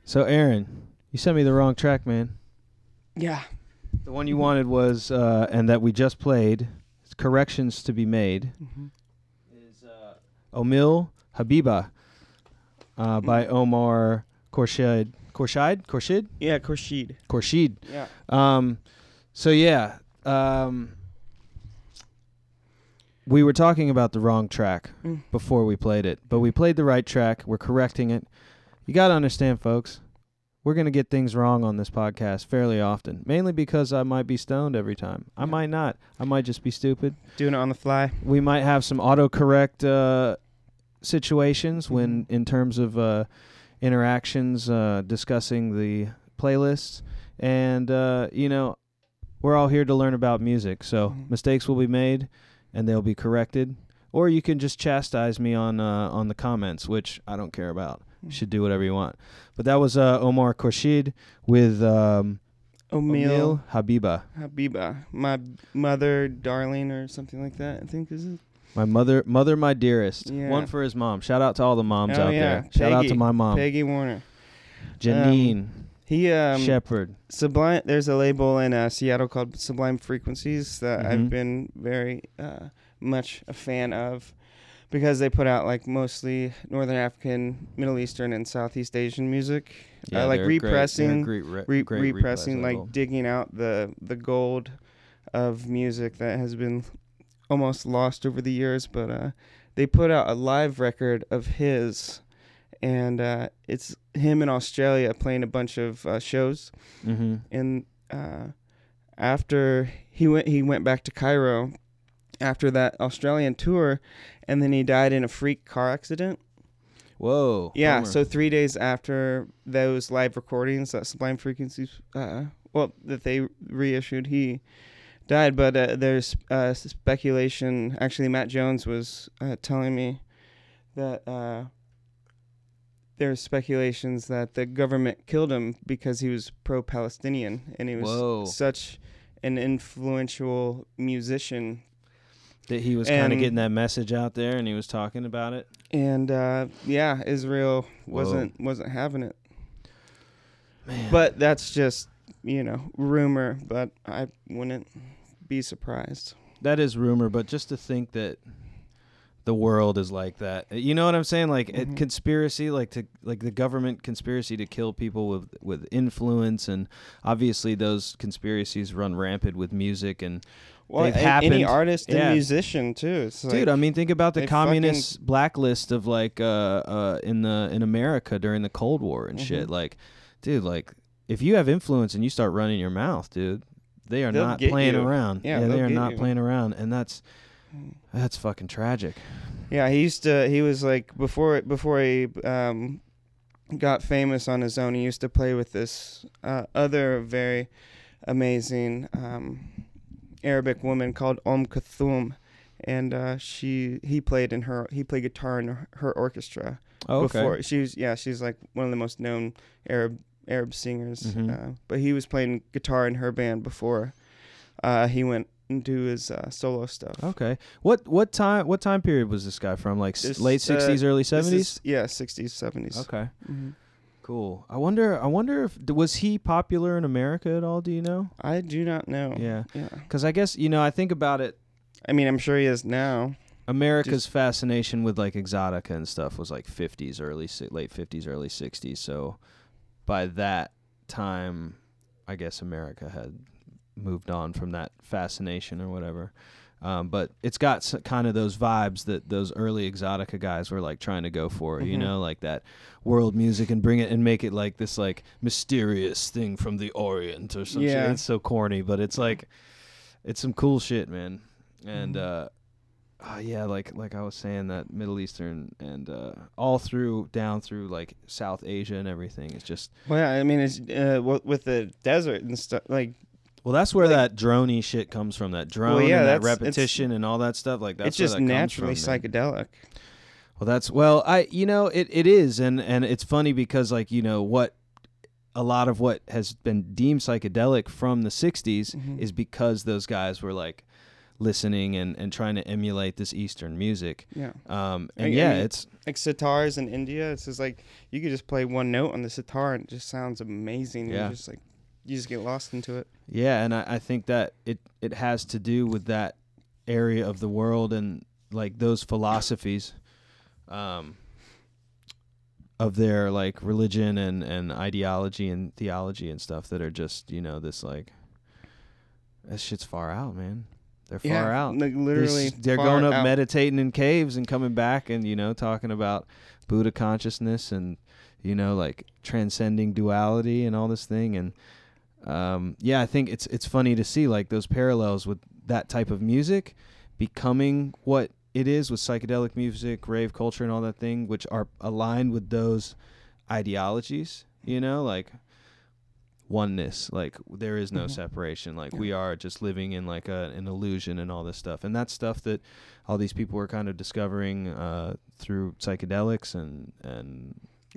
So, Aaron, you sent me the wrong track, man. Yeah. The one you wanted was, and that we just played, it's corrections to be made is Ommil Habiba by Omar Khorshid. Khorshid? Yeah, Khorshid. Khorshid. Yeah. We were talking about the wrong track before we played it, but we played the right track. We're correcting it. You got to understand, folks, we're going to get things wrong on this podcast fairly often, mainly because I might be stoned every time. I might not. I might just be stupid. Doing it on the fly. We might have some autocorrect situations when, in terms of interactions, discussing the playlists. And, we're all here to learn about music, so mistakes will be made. And they'll be corrected. Or you can just chastise me on the comments, which I don't care about. You should do whatever you want. But that was Omar Khorshid with Ommil Habiba. Habiba. My mother, darling, or something like that, I think, is it? My mother, my dearest. Yeah. One for his mom. Shout out to all the moms out there. Peggy. Shout out to my mom. Peggy Warner. Janine. Shepherd. Sublime. There's a label in Seattle called Sublime Frequencies that I've been very much a fan of, because they put out like mostly Northern African, Middle Eastern, and Southeast Asian music. Yeah, like repressing, repressing, like label. Digging out the gold of music that has been almost lost over the years. But they put out a live record of his. And it's him in Australia playing a bunch of shows. Mm-hmm. And after he went back to Cairo after that Australian tour, and then he died in a freak car accident. Whoa. Yeah, bummer. So 3 days after those live recordings, that Sublime Frequencies, that they reissued, he died. But there's speculation. Actually, Matt Jones was telling me that... there's speculations that the government killed him because he was pro-Palestinian, and he was such an influential musician that he was kind of getting that message out there, and he was talking about it. And Israel wasn't having it. Man. But that's just rumor. But I wouldn't be surprised. That is rumor, but just to think that. The world is like that. You know what I'm saying? Like conspiracy, like the government conspiracy to kill people with influence, and obviously those conspiracies run rampant with music and any artist and musician too. It's dude, I mean, think about the communist blacklist of like in America during the Cold War and shit. Like, dude, like if you have influence and you start running your mouth, dude, they'll not playing around. Yeah, they are not playing around, and that's fucking tragic. Yeah, he was like before he got famous on his own, he used to play with this other very amazing Arabic woman called Kulthum, and he played guitar in her orchestra. Oh, okay. Before she's like one of the most known Arab singers, but he was playing guitar in her band before he went and do his solo stuff. Okay. What time period was this guy from? Like late 60s, early 70s? 60s, 70s. Okay. Cool. I wonder if was he popular in America at all, do you know? I do not know. Yeah. Cuz I guess, I think about it. I mean, I'm sure he is now. America's fascination with like exotica and stuff was like late 50s, early 60s. So by that time, I guess America had moved on from that fascination or whatever, but it's got kind of those vibes that those early exotica guys were like trying to go for, like that world music, and bring it and make it like this like mysterious thing from the Orient or some shit. It's so corny, but it's like it's some cool shit, man. And like I was saying, that Middle Eastern and all through down through like South Asia and everything, it's just it's with the desert and stuff like. Well, that's where that drony shit comes from. That drone and that repetition and all that stuff. Like that's it's just that naturally comes from, psychedelic. Man. Well, it is, and it's funny because like what a lot of what has been deemed psychedelic from the '60s is because those guys were like listening and trying to emulate this Eastern music. Yeah. It's like sitars in India. It's just like you could just play one note on the sitar and it just sounds amazing. Yeah. You're just like. You just get lost into it. Yeah, and I think that it has to do with that area of the world and like those philosophies of their like religion and ideology and theology and stuff that are just, you know, this like, that shit's far out, man. They're far out. Like literally they're going up out, meditating in caves and coming back and, you know, talking about Buddha consciousness and, you know, like transcending duality and all this thing. And yeah, I think it's funny to see like those parallels with that type of music becoming what it is with psychedelic music, rave culture and all that thing, which are aligned with those ideologies, you know, like oneness, like there is no separation, like we are just living in like an illusion and all this stuff. And that's stuff that all these people were kind of discovering through psychedelics and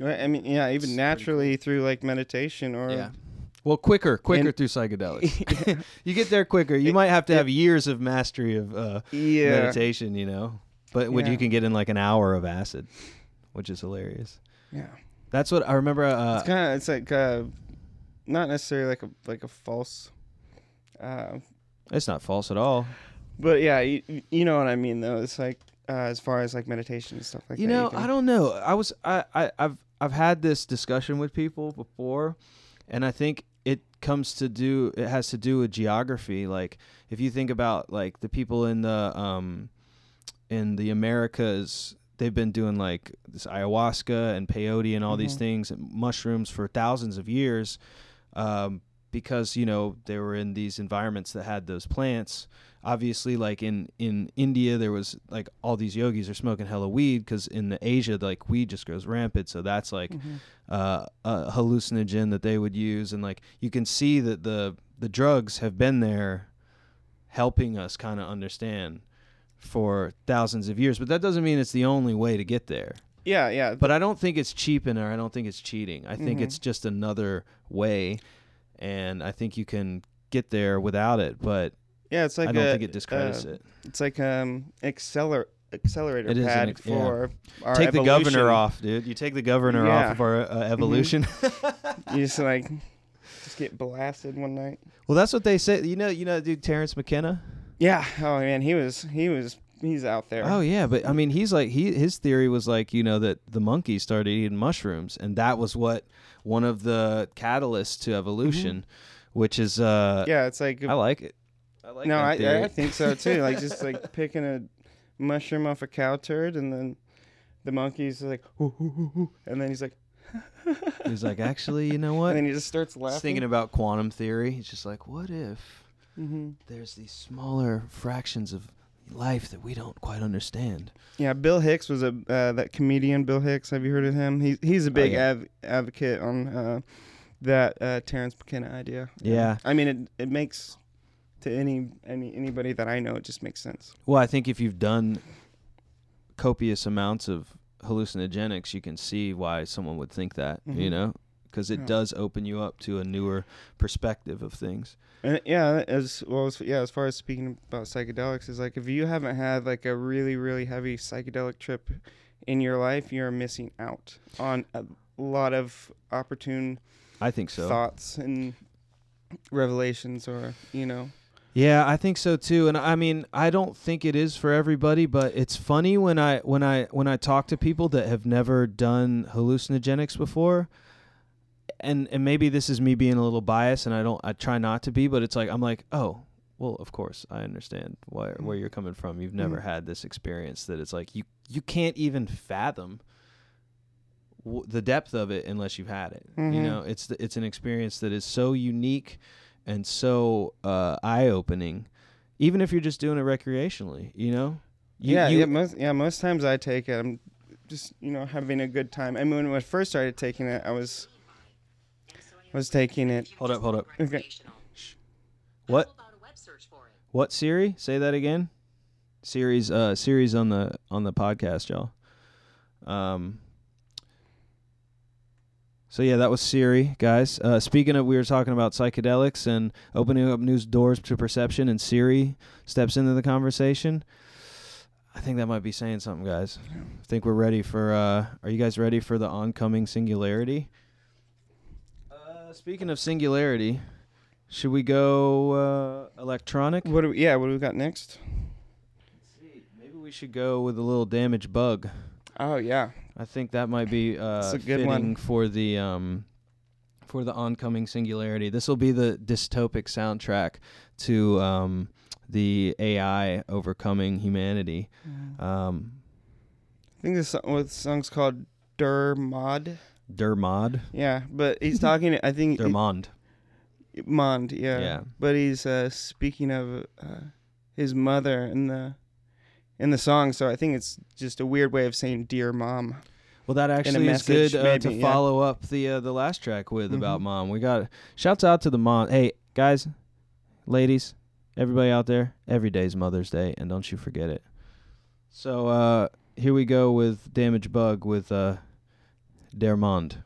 I mean, yeah, even naturally through like meditation or well, quicker through psychedelics. You get there quicker. You might have to have years of mastery of meditation, you know, but when you can get in like an hour of acid, which is hilarious. Yeah, that's what I remember. It's kind of, it's like not necessarily like a false. It's not false at all. But yeah, you know what I mean though. It's like as far as like meditation and stuff like you that. You know, I don't know. I've had this discussion with people before, and I think it has to do with geography. Like if you think about like the people in the Americas. They've been doing like this ayahuasca and peyote and all these things and mushrooms for thousands of years because, you know, they were in these environments that had those plants. Obviously, like in India, there was like all these yogis are smoking hella weed because in Asia, like weed just grows rampant. So that's like a hallucinogen that they would use. And like you can see that the drugs have been there helping us kind of understand for thousands of years, but that doesn't mean it's the only way to get there. Yeah. But I don't think it's cheating, or I don't think it's cheating. I think it's just another way, and I think you can get there without it. But yeah, it's like I don't think it discredits it. It's like accelerator it pad for our take evolution. The governor off, dude. You take the governor off of our evolution. You just like get blasted one night. Well, that's what they say. You know, dude, Terrence McKenna. Yeah. Oh man, he's out there. Oh yeah, but I mean, he's like his theory was like, you know, that the monkeys started eating mushrooms, and that was what one of the catalysts to evolution, which is yeah, it's like I like it. I like no, I think so too. Like just like picking a mushroom off a cow turd, and then the monkeys are like, hoo, hoo, hoo, hoo, and then he's like. He's like, actually, you know what? And then he just starts laughing. He's thinking about quantum theory. He's just like, what if? There's these smaller fractions of life that we don't quite understand. Yeah, Bill Hicks was that comedian. Bill Hicks, have you heard of him? He's a big advocate on that Terrence McKenna idea. Yeah, I mean it makes to anybody that I know, it just makes sense. Well, I think if you've done copious amounts of hallucinogenics, you can see why someone would think that. You know. Because it does open you up to a newer perspective of things. And as far as speaking about psychedelics, is like if you haven't had like a really, really heavy psychedelic trip in your life, you're missing out on a lot of opportune I think so. Thoughts and revelations or, you know. Yeah, I think so too. And I mean, I don't think it is for everybody, but it's funny when I talk to people that have never done hallucinogenics before. And maybe this is me being a little biased, and I try not to be, but it's like I'm like, oh, well, of course I understand where you're coming from. You've never had this experience that it's like you can't even fathom the depth of it unless you've had it. You know, it's an experience that is so unique and so eye opening, even if you're just doing it recreationally. You know, most times I take it, I'm just having a good time. I mean, when I first started taking it, I was taking it. Hold up. Okay. What? What Siri? Say that again. Siri's on the podcast, y'all. So yeah, that was Siri, guys. Speaking of, we were talking about psychedelics and opening up new doors to perception, and Siri steps into the conversation. I think that might be saying something, guys. I think we're ready for. Are you guys ready for the oncoming singularity? Speaking of singularity, should we go electronic? What do we got next? we should go with a little Damaged Bug. Oh yeah, I think that might be a good fitting one for the oncoming singularity. This will be the dystopic soundtrack to the AI overcoming humanity. I think this song's called Der Mond. Der Mond. Yeah, but he's talking. I think Der Mond. Mond. Yeah. Yeah. But he's speaking of his mother in the song, so I think it's just a weird way of saying "dear mom." Well, that actually is good to follow up the last track with about mom. We got shouts out to the mom. Hey guys, ladies, everybody out there, every day's Mother's Day, and don't you forget it. So here we go with Damaged Bug with Der Mond.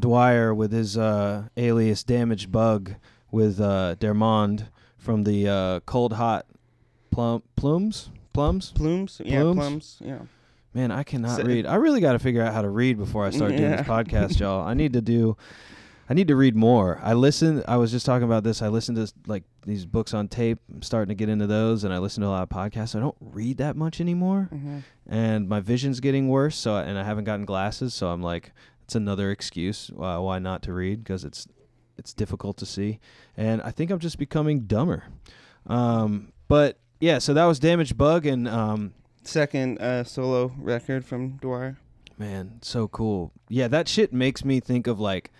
Dwyer with his alias Damaged Bug with Der Mond from the Cold Hot Plums. Yeah. Man, I cannot read. I really got to figure out how to read before I start doing this podcast, y'all. I need to read more. I was just talking about this. I listened to like these books on tape. I'm starting to get into those, and I listen to a lot of podcasts. So I don't read that much anymore, and my vision's getting worse. And I haven't gotten glasses, so I'm like. It's another excuse why not to read, because it's difficult to see, and I think I'm just becoming dumber. But yeah, so that was Damaged Bug, and second solo record from Dwyer. Man, so cool. Yeah, that shit makes me think of like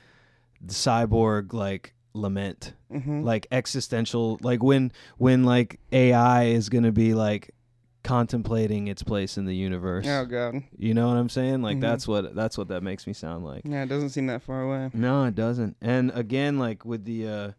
the cyborg like lament, like existential, like when like AI is gonna be like. Contemplating its place in the universe. Oh God! You know what I'm saying? Like that's what that makes me sound like. Yeah, it doesn't seem that far away. No, it doesn't. And again, like with the,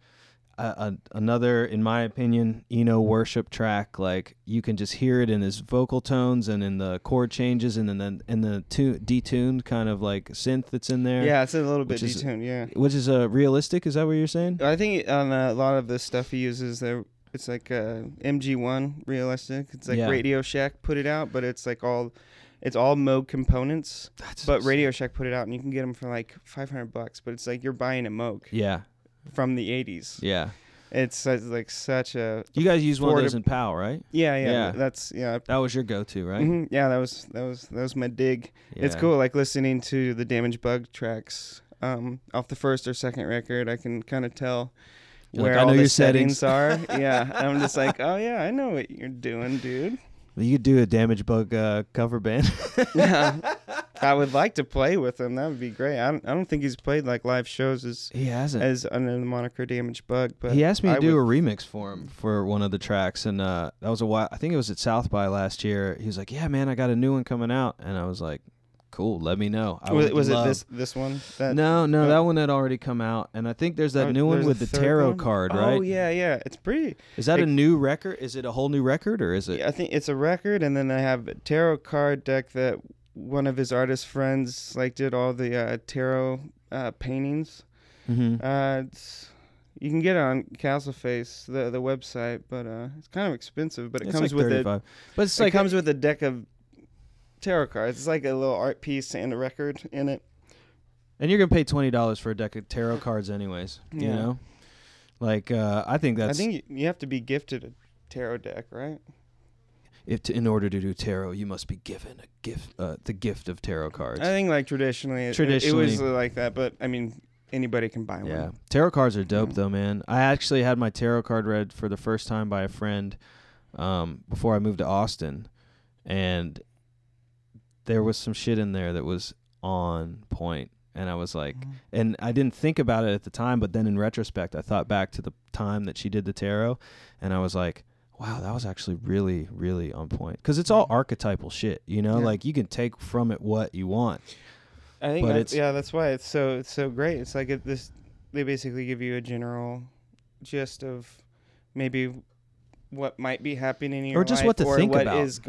another, in my opinion, Eno worship track. Like, you can just hear it in his vocal tones and in the chord changes and then in the detuned kind of like synth that's in there. Yeah, it's a little bit detuned. Yeah, which is realistic. Is that what you're saying? I think on a lot of the stuff he uses there, it's like MG1 realistic. It's like Radio Shack put it out, but it's like all. It's all Moog components, but Radio Shack put it out, and you can get them for like $500. But it's like you're buying a Moog. Yeah. From the 80s. Yeah. It's like such a. You guys use one of those in POW, right? Yeah. That's That was your go-to, right? Mm-hmm. Yeah, that was my dig. Yeah. It's cool, like listening to the Damaged Bug tracks off the first or second record. I can kind of tell. You're where like, all the settings are. Yeah, I'm just like, oh yeah, I know what you're doing, dude. You could do a Damaged Bug cover band. Yeah, I would like to play with him. That would be great. I don't think he's played like live shows as he hasn't as under the moniker Damaged Bug. But he asked me to do a remix for him for one of the tracks, and that was a while. I think it was at South by last year. He was like, "Yeah, man, I got a new one coming out," and I was like, "Cool, let me know." Was it this one? No, that one had already come out, and I think there's that new one with the tarot card, right? Oh yeah, it's pretty. Is that a new record? Is it a whole new record, or is it? Yeah, I think it's a record, and then I have a tarot card deck that one of his artist friends like did all the tarot paintings. Mm-hmm. You can get it on Castle Face, the website, but it's kind of expensive. But it comes like with it. But it's like it comes with a deck of tarot cards. It's like a little art piece and a record in it, and you're gonna pay $20 for a deck of tarot cards anyways. Yeah. You know, like I think you have to be gifted a tarot deck, right? In order to do tarot, you must be given the gift of tarot cards. I think like traditionally it was like that, but I mean anybody can buy one. Yeah, tarot cards are dope though, man. I actually had my tarot card read for the first time by a friend before I moved to Austin, and there was some shit in there that was on point, and I was like, and I didn't think about it at the time, but then in retrospect, I thought back to the time that she did the tarot, and I was like, wow, that was actually really, really on point, because it's all archetypal shit, you know, like you can take from it what you want. I think that's why it's so great. It's like they basically give you a general gist of maybe what might be happening in your life, or just what to think about. Is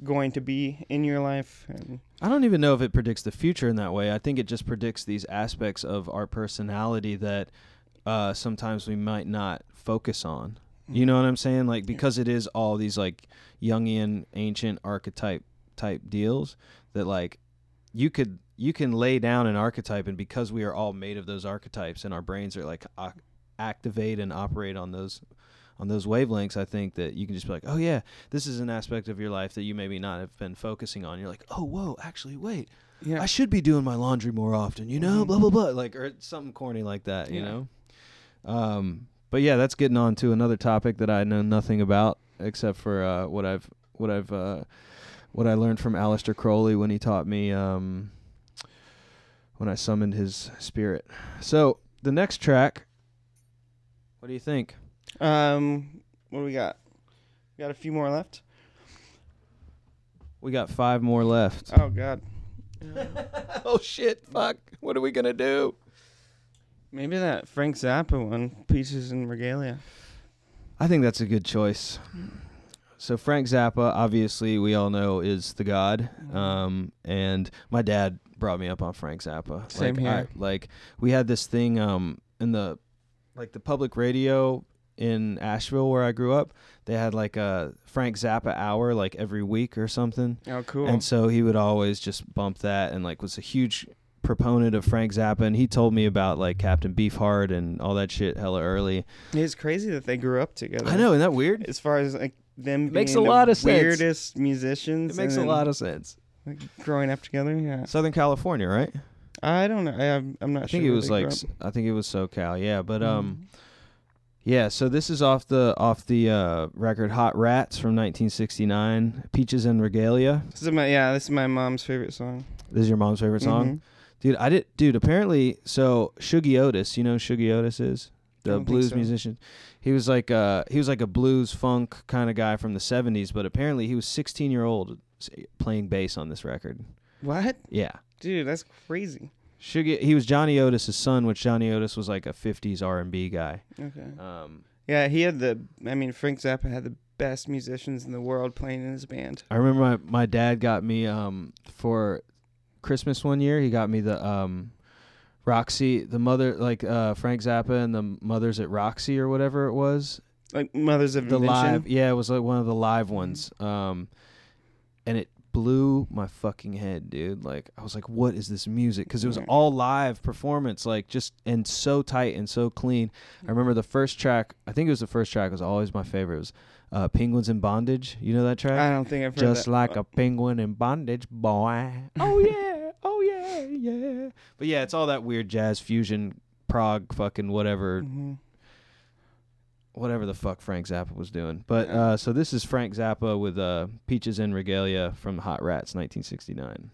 going to be in your life. And I don't even know if it predicts the future in that way. I think it just predicts these aspects of our personality that sometimes we might not focus on. Mm-hmm. You know what I'm saying? Like, because it is all these like Jungian ancient archetype type deals that like you can lay down an archetype, and because we are all made of those archetypes and our brains are like activate and operate on those wavelengths, I think that you can just be like, oh yeah, this is an aspect of your life that you maybe not have been focusing on. You're like, oh, whoa, actually, wait, I should be doing my laundry more often, you know, blah, blah, blah, like, or something corny like that, you know? But yeah, that's getting on to another topic that I know nothing about except for what I learned from Aleister Crowley when he taught me, when I summoned his spirit. So the next track, what do you think? What do we got? We got a few more left. We got 5 more left. Oh god. Oh shit, fuck. What are we gonna do? Maybe that Frank Zappa one, Peaches and Regalia. I think that's a good choice. So Frank Zappa, obviously we all know, is the god. And my dad brought me up on Frank Zappa. Same like, here. Like we had this thing in the like the public radio in Asheville where I grew up, they had like a Frank Zappa hour like every week or something. Oh, cool. And so he would always just bump that and like was a huge proponent of Frank Zappa. And he told me about like Captain Beefheart and all that shit hella early. It's crazy that they grew up together. I know, isn't that weird? As far as like them it being makes a lot of weirdest sense. Musicians. It makes a lot of sense. Like growing up together, yeah. Southern California, right? I don't know. I'm not sure. I think it was like, I think it was SoCal, yeah. But, yeah, so this is off the record Hot Rats from 1969, Peaches and Regalia. This is my mom's favorite song. This is your mom's favorite song? Dude, apparently, so Shuggie Otis, you know who Shuggie Otis is? The blues musician. He was like a blues funk kind of guy from the 70s, but apparently he was 16-year-old playing bass on this record. What? Yeah. Dude, that's crazy. Shuggie, he was Johnny Otis' son, which Johnny Otis was like a 50s R&B guy. Okay. Yeah, he had the, I mean, Frank Zappa had the best musicians in the world playing in his band. I remember my dad got me, for Christmas one year, he got me the, Roxy, the mother, like, Frank Zappa and the Mothers at Roxy or whatever it was. Like Mothers of Invention? Live, yeah, it was like one of the live ones. And it blew my fucking head, dude. Like, I was like, what is this music? Because it was all live performance, like, just, and so tight and so clean. I remember the first track, I think it was the first track, was always my favorite. It was Penguins in Bondage. You know that track? I don't think I've heard Just that. Like a penguin in bondage, boy. Oh, yeah. Oh, yeah. Yeah. But, yeah, it's all that weird jazz fusion, prog, fucking whatever. Mm-hmm. Whatever the fuck Frank Zappa was doing. But so this is Frank Zappa with Peaches and Regalia from Hot Rats, 1969.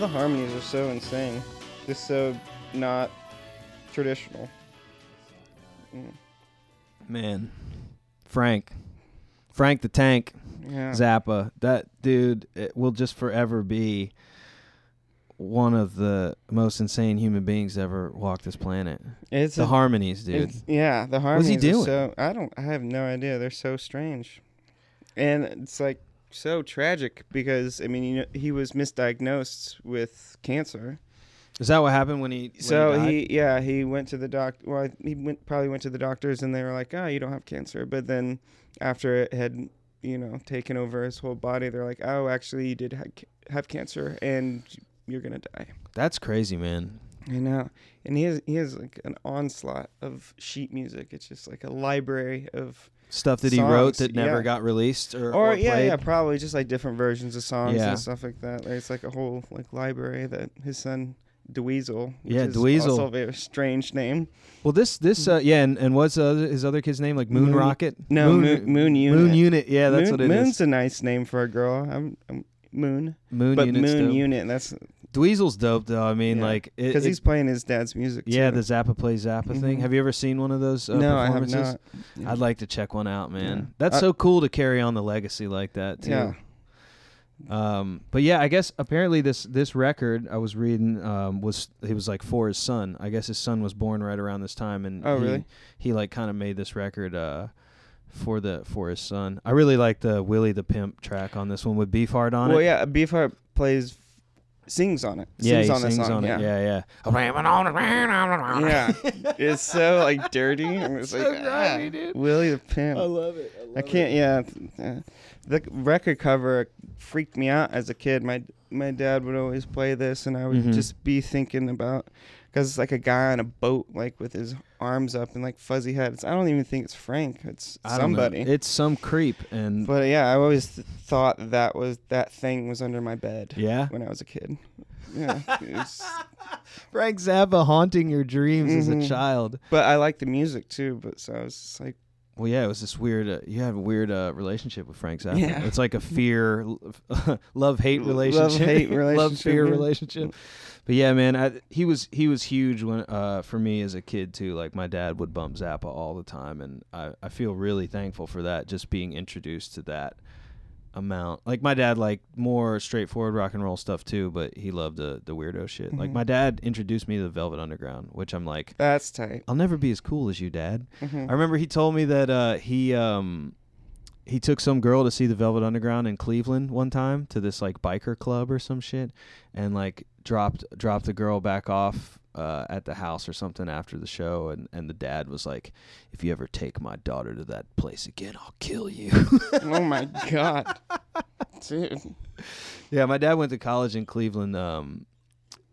The harmonies are so insane, just so not traditional. Man, Frank the Tank, yeah. Zappa, that dude, it will just forever be one of the most insane human beings ever walked this planet. It's the harmonies, dude. Yeah, the harmonies. What's he doing? I have no idea. They're so strange, and it's like. So tragic because, I mean, you know, he was misdiagnosed with cancer Is that what happened when he? He went to the doctor. Well, he probably went to the doctors, and they were like, "Oh, you don't have cancer." But then, after it had, taken over his whole body, they're like, "Oh, actually, you did have cancer, and you're gonna die." That's crazy, man. I know. And he has like an onslaught of sheet music. It's just like a library of stuff that songs he wrote that never got released or played. Yeah, probably just like different versions of songs and stuff like that. Like, it's like a whole like library that his son. Dweezil, Dweezil, also a very strange name. Well, and what's his other kid's name? Like Moon Rocket? No, Moon Unit. Moon Unit, yeah, that's what it is. Moon's a nice name for a girl. I'm Moon. Moon Unit. But Moon Unit, that's. Dweezil's dope, though. I mean, because he's playing his dad's music. Yeah, too. The Zappa Plays Zappa thing. Have you ever seen one of those? No, I have not. Yeah. I'd like to check one out, man. Yeah. That's so cool to carry on the legacy like that, too. Yeah. But yeah, I guess apparently this record I was reading was like for his son. I guess his son was born right around this time, and he like kind of made this record for his son. I really like the Willie the Pimp track on this one with Beefheart on it. Well, yeah, Beefheart sings on it. Yeah, he sings on it. Yeah. It's so like dirty. It's so like dirty, dude. Willie the Pimp. I love it. The record cover freaked me out as a kid. My dad would always play this, and I would just be thinking about, because it's like a guy on a boat, like with his arms up and like fuzzy head. I don't even think it's Frank. It's somebody. It's some creep. But yeah, I always thought that thing was under my bed. Yeah. When I was a kid. Yeah. Frank Zappa haunting your dreams as a child. But I like the music too. But so I was just like. Well, yeah, it was this weird. You had a weird relationship with Frank Zappa. Yeah. It's like a fear, love-hate relationship. Love-hate relationship. Love-fear relationship. But yeah, man, he was huge when for me as a kid too. Like my dad would bump Zappa all the time, and I feel really thankful for that. Just being introduced to that amount. Like my dad liked more straightforward rock and roll stuff too, but he loved the weirdo shit. Like my dad introduced me to the Velvet Underground, which I'm like, that's tight. I'll never be as cool as you, Dad. I remember he told me that he took some girl to see the Velvet Underground in Cleveland one time to this like biker club or some shit, and like dropped the girl back off at the house or something after the show, and the dad was like, if you ever take my daughter to that place again, I'll kill you. Oh my God. Dude. Yeah, my dad went to college in Cleveland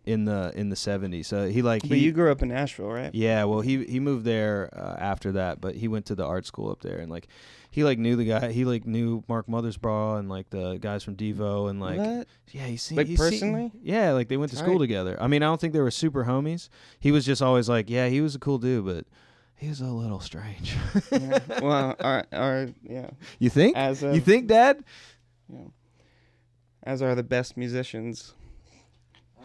in the 70s. So he like But you grew up in Nashville, right? Yeah, well he moved there after that, but he went to the art school up there, and like he like knew the guy. He like knew Mark Mothersbaugh and like the guys from Devo and like what? Yeah, he seen like he personally. Yeah, like they went to school together. I mean, I don't think they were super homies. He was just always like, yeah, he was a cool dude, but he was a little strange. Yeah. Well, yeah. You think? You think, Dad? Yeah. As are the best musicians.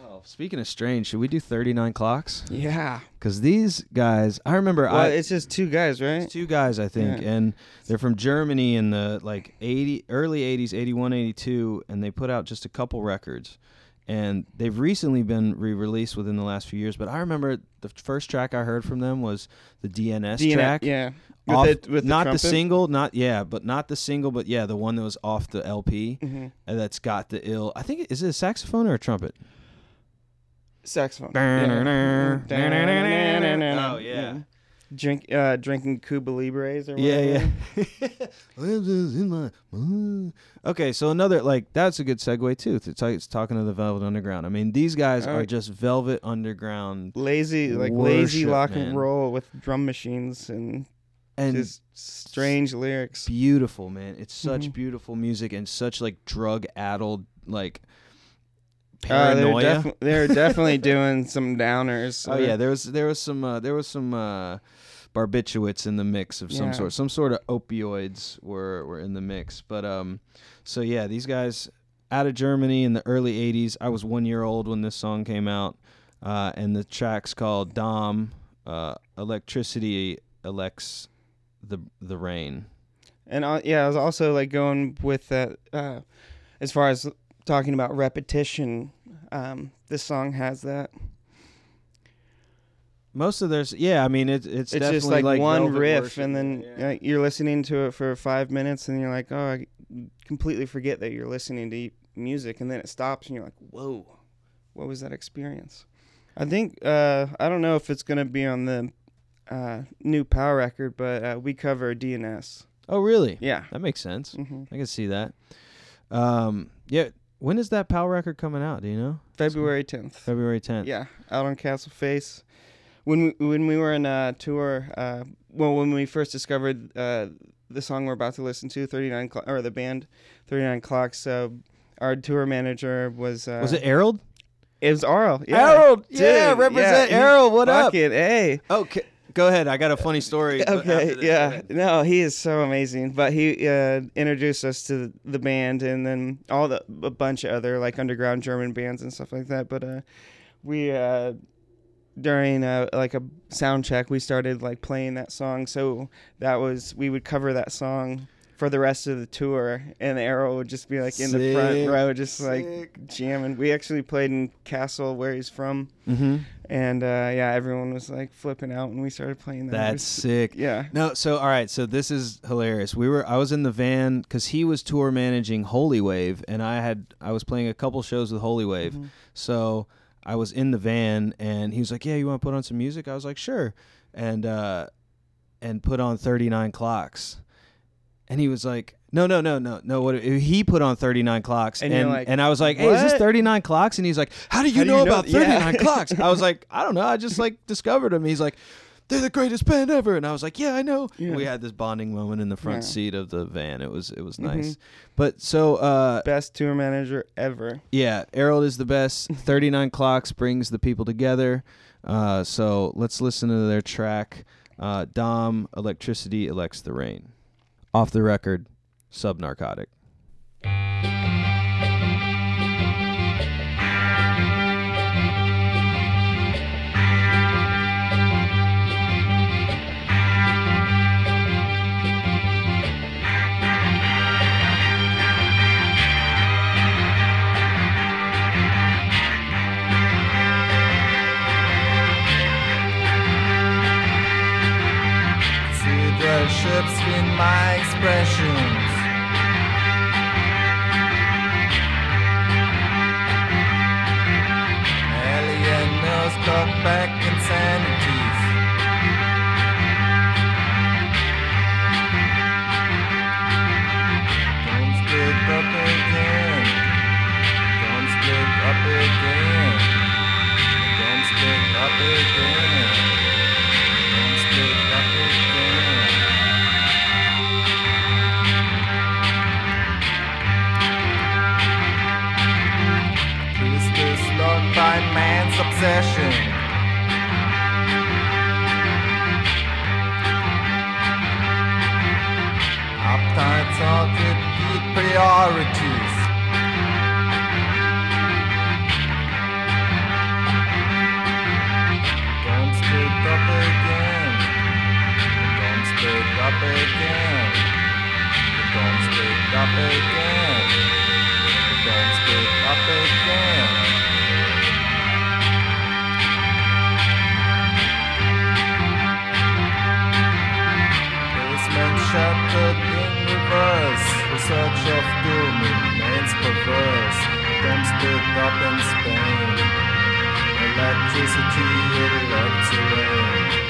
Oh, speaking of strange, should we do 39 Clocks? Yeah. Because these guys, I remember... Well, it's just two guys, right? It's two guys, I think. Yeah. And they're from Germany in the like early 80s, 81, 82, and they put out just a couple records. And they've recently been re-released within the last few years, but I remember the first track I heard from them was the DNS track. Yeah. Not the single, but the one that was off the LP that's got the ill... I think, is it a saxophone or a trumpet? Saxophone. Yeah. Oh yeah. Drinking Cuba Libres or whatever. Yeah, yeah. Okay, so another like that's a good segue too. It's talking to the Velvet Underground. I mean, these guys are just Velvet Underground. Lazy rock and roll with drum machines and just strange lyrics. Beautiful, man. It's such beautiful music and such like drug-addled like paranoia. They're definitely doing some downers. So there was some barbiturates in the mix of some sort. Some sort of opioids were in the mix. But so yeah, these guys out of Germany in the early 80s. I was 1 year old when this song came out, and the track's called Dom. Electricity elects the rain. And I was also like going with that as far as talking about repetition, this song has that. Most of theirs, I mean, it's definitely just like one riff, worship. And then you're listening to it for 5 minutes, and you're like, oh, I completely forget that you're listening to music, and then it stops, and you're like, whoa, what was that experience? I think, I don't know if it's going to be on the new POW record, but we cover DNS. Oh, really? Yeah. That makes sense. Mm-hmm. I can see that. Yeah. When is that POW record coming out? Do you know? February 10th. February 10th. Yeah. Out on Castle Face. When we were in a tour, when we first discovered the song we're about to listen to, 39 Clocks, or the band 39 Clocks, our tour manager was it Arald? It was Arald. Yeah. Arald. Yeah, dude, represent Arald. What up? Fucking A. Okay. Go ahead. I got a funny story. Okay. Yeah. No, he is so amazing. But he introduced us to the band, and then a bunch of other like underground German bands and stuff like that. But we during a sound check, we started like playing that song. So we would cover that song for the rest of the tour, and the Arald would just be like in the front row, just like jamming. We actually played in Castle, where he's from, mm-hmm. and everyone was like flipping out when we started playing that. That's sick. Yeah. No, so all right, so this is hilarious. I was in the van because he was tour managing Holy Wave, and I was playing a couple shows with Holy Wave, mm-hmm. so I was in the van, and he was like, "Yeah, you want to put on some music?" I was like, "Sure," and put on 39 Clocks. And he was like, no. What he put on 39 Clocks, and I was like, hey, what? Is this 39 Clocks? And he's like, how do you know about 39 Clocks? I was like, I don't know. I just like discovered him. He's like, they're the greatest band ever. And I was like, yeah, I know. Yeah. We had this bonding moment in the front seat of the van. It was nice. Mm-hmm. But so best tour manager ever. Yeah, Arald is the best. 39 Clocks brings the people together. So let's listen to their track. Dom, Electricity Elects the Rain. Off the record, Subnarcotic. Ships in my expressions. Alien nose got back insanities. Don't split up again. Don't split up again. Don't split up again. Don't split up again. By man's obsession, uptight salted heat priorities. Don't split up again. Don't split up again. Don't split up again. Don't split up again. Shattered in reverse, the search of doom remains perverse. Don't split up in Spain. Electricity elects the rain.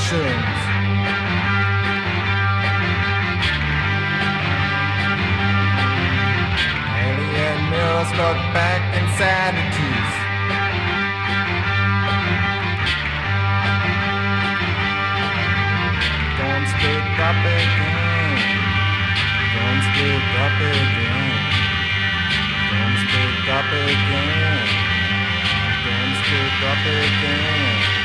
mushrooms. Alien mirrors look back insanities. Don't speak up again. Don't speak up again. Don't speak up again. Don't speak up again.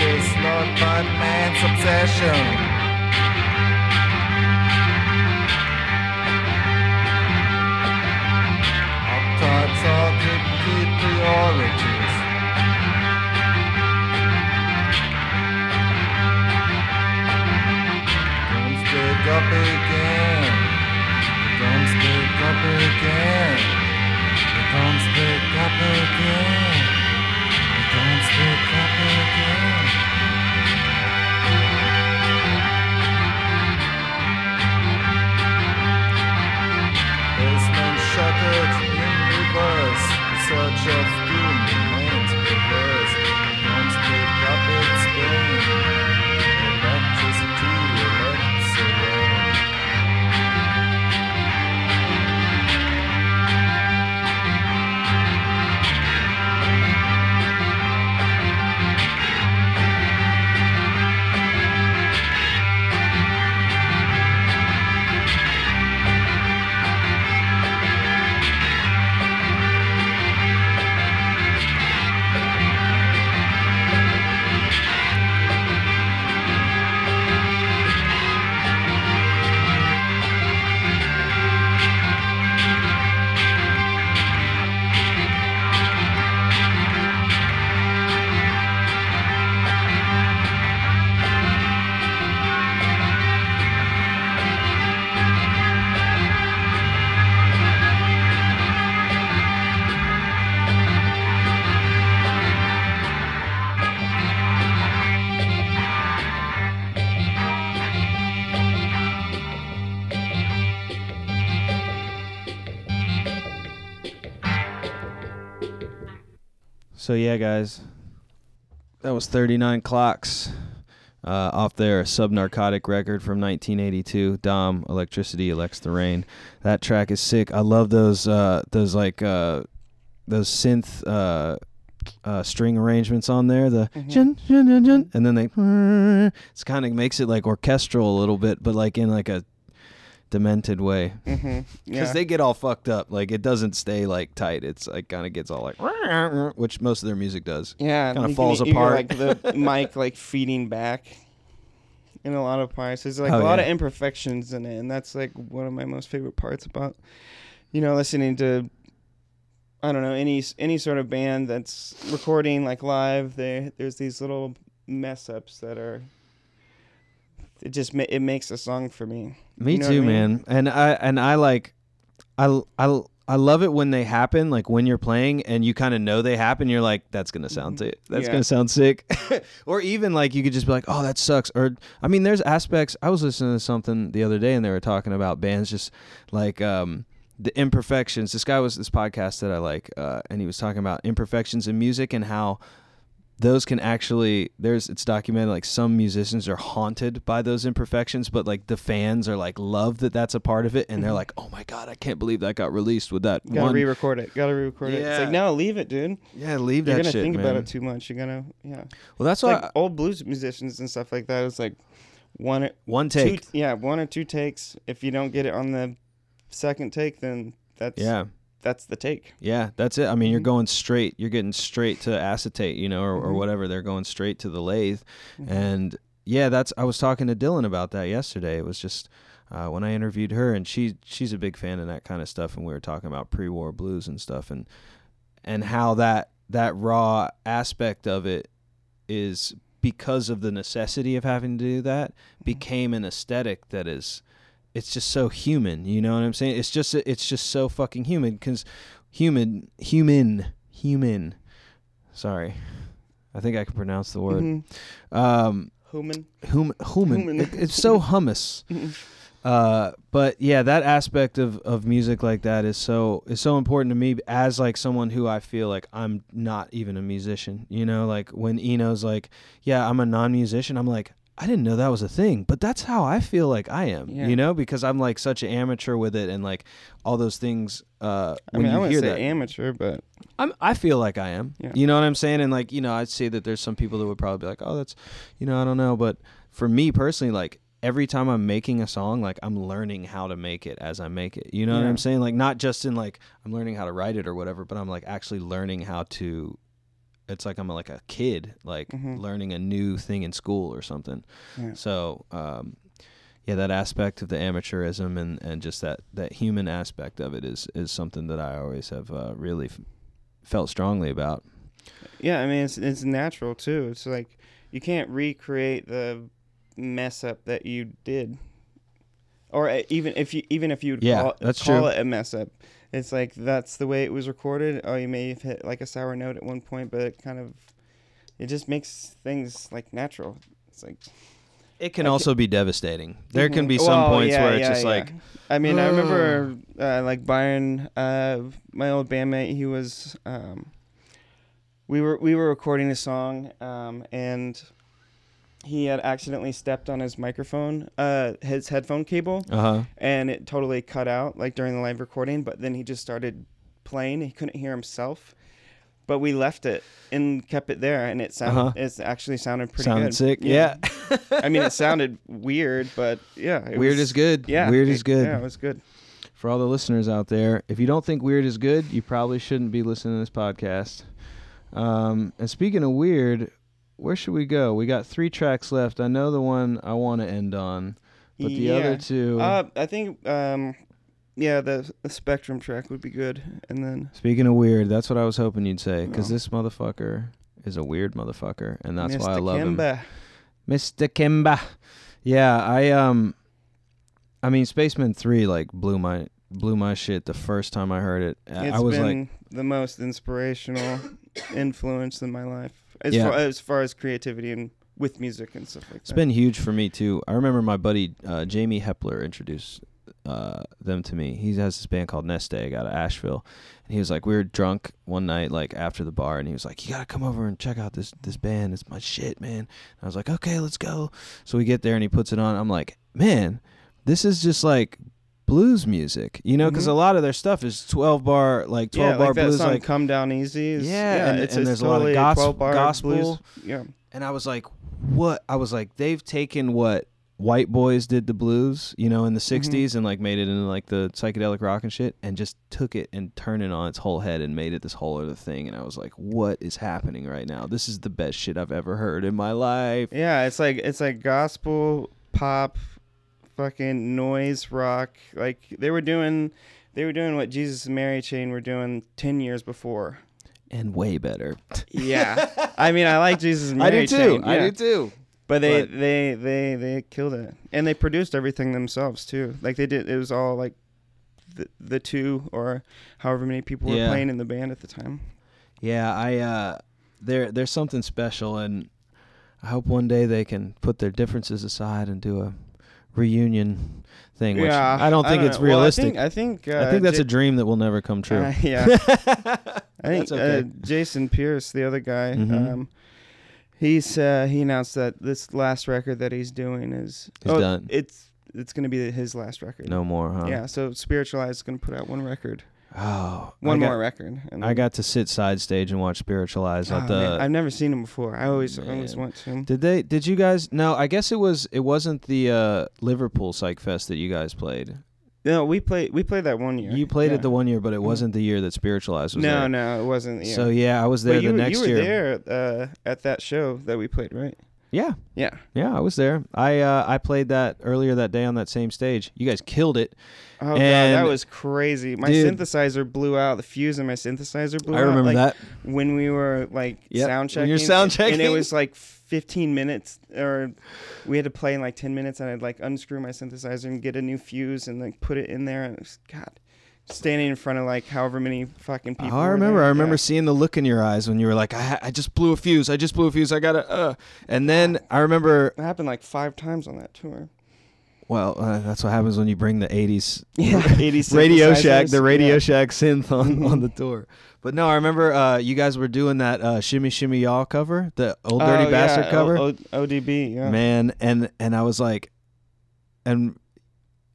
This Lord Fun Man's obsession. Octards are good priorities. Don't speak up again. Don't speak up again. Don't speak up again. Don't speak up again. Shuttered in reverse, search of doom remains perverse. Don't speak up, it's pain. Electricity elects away. So yeah, guys, that was 39 Clocks off their Subnarcotic record from 1982. Dom, Electricity Elects the Rain. That track is sick. I love those synth string arrangements on there. The jun, jun, jun, jun, and then it's kind of makes it like orchestral a little bit, but like in like a demented way, because they get all fucked up. Like it doesn't stay like tight. It's like kind of gets all like, which most of their music does. Yeah, kind of falls apart. Hear, like the mic like feeding back in a lot of parts. There's like a lot of imperfections in it, and that's like one of my most favorite parts about listening to any sort of band that's recording like live. There's these little mess ups that are. It just it makes a song for me. Me too, man. And I love it when they happen. Like when you're playing and you kind of know they happen, you're like, that's gonna sound sick. That's gonna sound sick. Or even like you could just be like, oh, that sucks. Or I mean, there's aspects. I was listening to something the other day and they were talking about bands just like the imperfections. This podcast that I like, and he was talking about imperfections in music and how. Those can actually, it's documented like some musicians are haunted by those imperfections, but like the fans are like love that that's a part of it, and they're like, oh my god, I can't believe that got released with that. Gotta re-record it. It's like, no, leave it, dude. Yeah, leave that shit. You're gonna think about it too much. You're gonna, yeah. Well, that's why like old blues musicians and stuff like that. It's like one take. One or two takes. If you don't get it on the second take, then that's the take. Yeah, that's it. I mean, you're going straight. You're getting straight to acetate, or whatever. They're going straight to the lathe. Mm-hmm. And yeah, I was talking to Dylan about that yesterday. It was just when I interviewed her, and she's a big fan of that kind of stuff. And we were talking about pre-war blues and stuff, and how that raw aspect of it is, because of the necessity of having to do that, became an aesthetic that is... It's just so human, you know what I'm saying? It's just so fucking human, because human. Sorry, I think I can pronounce the word. Human. It's so hummus. But yeah, that aspect of music like that is so important to me as like someone who I feel like I'm not even a musician, you know, like when Eno's like, yeah, I'm a non-musician. I'm like, I didn't know that was a thing, but that's how I feel like I am, yeah. You know, because I'm like such an amateur with it. And like all those things, I wouldn't say that amateur, but I feel like I am, yeah. You know what I'm saying? And like, you know, I'd say that there's some people that would probably be like, oh, that's, you know, I don't know. But for me personally, like, every time I'm making a song, like I'm learning how to make it as I make it. You know yeah. what I'm saying? Like not just in like I'm learning how to write it or whatever, but I'm like actually learning how to. It's like I'm like a kid, like mm-hmm. learning a new thing in school or something. Yeah. So yeah, that aspect of the amateurism and just that human aspect of it is something that I always have really felt strongly about. Yeah, I mean it's natural too. It's like you can't recreate the mess up that you did, or even if you yeah, call it a mess up, it's like that's the way it was recorded. Oh, you may have hit like a sour note at one point, but it just makes things like natural. It's like it can also be devastating. There can be some points where it's just like. I mean, I remember like Byron, my old bandmate. He was we were recording a song and. He had accidentally stepped on his microphone, his headphone cable, uh-huh. and it totally cut out like during the live recording. But then he just started playing. He couldn't hear himself, but we left it and kept it there, and it sounded. Uh-huh. It actually sounded pretty good. Sounded sick, yeah. I mean, it sounded weird, but yeah, is good. Yeah, weird is good. Yeah, it was good. For all the listeners out there, if you don't think weird is good, you probably shouldn't be listening to this podcast. And speaking of weird. Where should we go? We got 3 tracks left. I know the one I want to end on, but the other two... I think, the Spectrum track would be good. And then speaking of weird, that's what I was hoping you'd say, because this motherfucker is a weird motherfucker, and that's why I love him. Mr. Kimba. Yeah, I mean, Spaceman 3, like, blew my shit the first time I heard it. I was been like the most inspirational influence in my life. As far as creativity and with music and stuff like that. It's been huge for me, too. I remember my buddy Jamie Hepler introduced them to me. He has this band called Nest Egg out of Asheville. And he was like, we were drunk one night, like, after the bar. And he was like, you got to come over and check out this band. It's my shit, man. And I was like, okay, let's go. So we get there, and he puts it on. I'm like, man, this is just, like, blues music, you know, because a lot of their stuff is 12-bar, like 12-bar like blues, that song, like "Come Down Easy." Is, and there's totally a lot of gospel. Blues. Yeah, and I was like, what? I was like, they've taken what white boys did the blues, you know, in the '60s, and like made it into like the psychedelic rock and shit, and just took it and turned it on its whole head and made it this whole other thing. And I was like, what is happening right now? This is the best shit I've ever heard in my life. Yeah, it's like gospel pop. Fucking noise rock, like they were doing what Jesus and Mary Chain were doing 10 years before, and way better. Yeah, I mean, I like Jesus and Mary Chain. Yeah. I do too. But they killed it, and they produced everything themselves too. Like they did, it was all like the two or however many people were playing in the band at the time. Yeah, I there's something special, and I hope one day they can put their differences aside and do a reunion thing, which I don't think it's realistic. Well, I think that's a dream that will never come true. I think Jason Pierce, the other guy, he announced that this last record that he's doing is done. It's going to be his last record. No more, huh? Yeah, so Spiritualized is going to put out one record. Oh, more record. And I got to sit side stage and watch Spiritualized. I've never seen him before. I always want to. Did you guys? No, I guess it wasn't the Liverpool Psych Fest that you guys played. No, we played that one year. You played it the one year, but it wasn't the year that Spiritualized was there. No, it wasn't. Yeah. So yeah, I was there the next year. You were there at that show that we played, right? Yeah, I was there. I played that earlier that day on that same stage. You guys killed it. Oh, and God, that was crazy. My synthesizer blew out. The fuse in my synthesizer blew out. I remember that. When we were, like, sound checking. When you're sound checking. And it was, like, 15 minutes, or we had to play in, like, 10 minutes, and I'd, like, unscrew my synthesizer and get a new fuse and, like, put it in there. And it was, God, standing in front of, like, however many fucking people. Oh, I remember seeing the look in your eyes when you were like, I just blew a fuse. I got to. And then I remember. It happened like 5 times on that tour. Well, that's what happens when you bring the 80s, yeah. 80s Radio Shack, the Radio Shack synth on the tour. But no, I remember you guys were doing that Shimmy Shimmy Y'all cover, the Old Dirty Bastard cover. ODB, yeah. Man, and I was like, and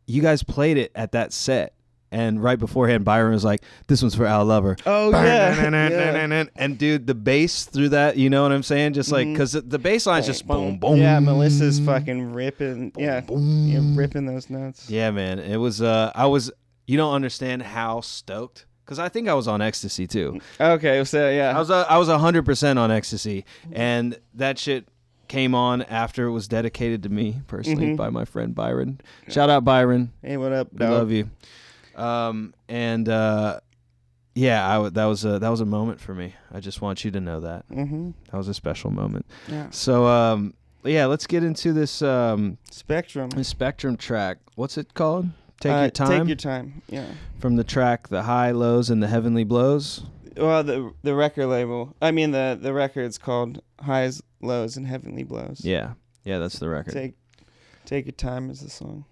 you guys played it at that set. And right beforehand, Byron was like, "This one's for Al Lover." Oh yeah. Yeah, and dude, the bass through that, you know what I'm saying? Just like, because the bass line's just boom, boom. Yeah, Melissa's fucking ripping, boom, yeah, boom. Yeah, ripping those notes. Yeah, man, it was. I was, you don't understand how stoked, because I think I was on ecstasy too. Okay, so yeah, I was 100% on ecstasy, and that shit came on after it was dedicated to me personally by my friend Byron. Yeah. Shout out Byron. Hey, what up? We love you. That was a moment for me. I just want you to know that that was a special moment. Yeah. So, let's get into this Spectrum track. What's it called? Take your time. Yeah. From the track, The High Lows and the Heavenly Blows. Well, the record label. I mean, the record's called Highs, Lows, and Heavenly Blows. Yeah. Yeah, that's the record. Take Your Time is the song.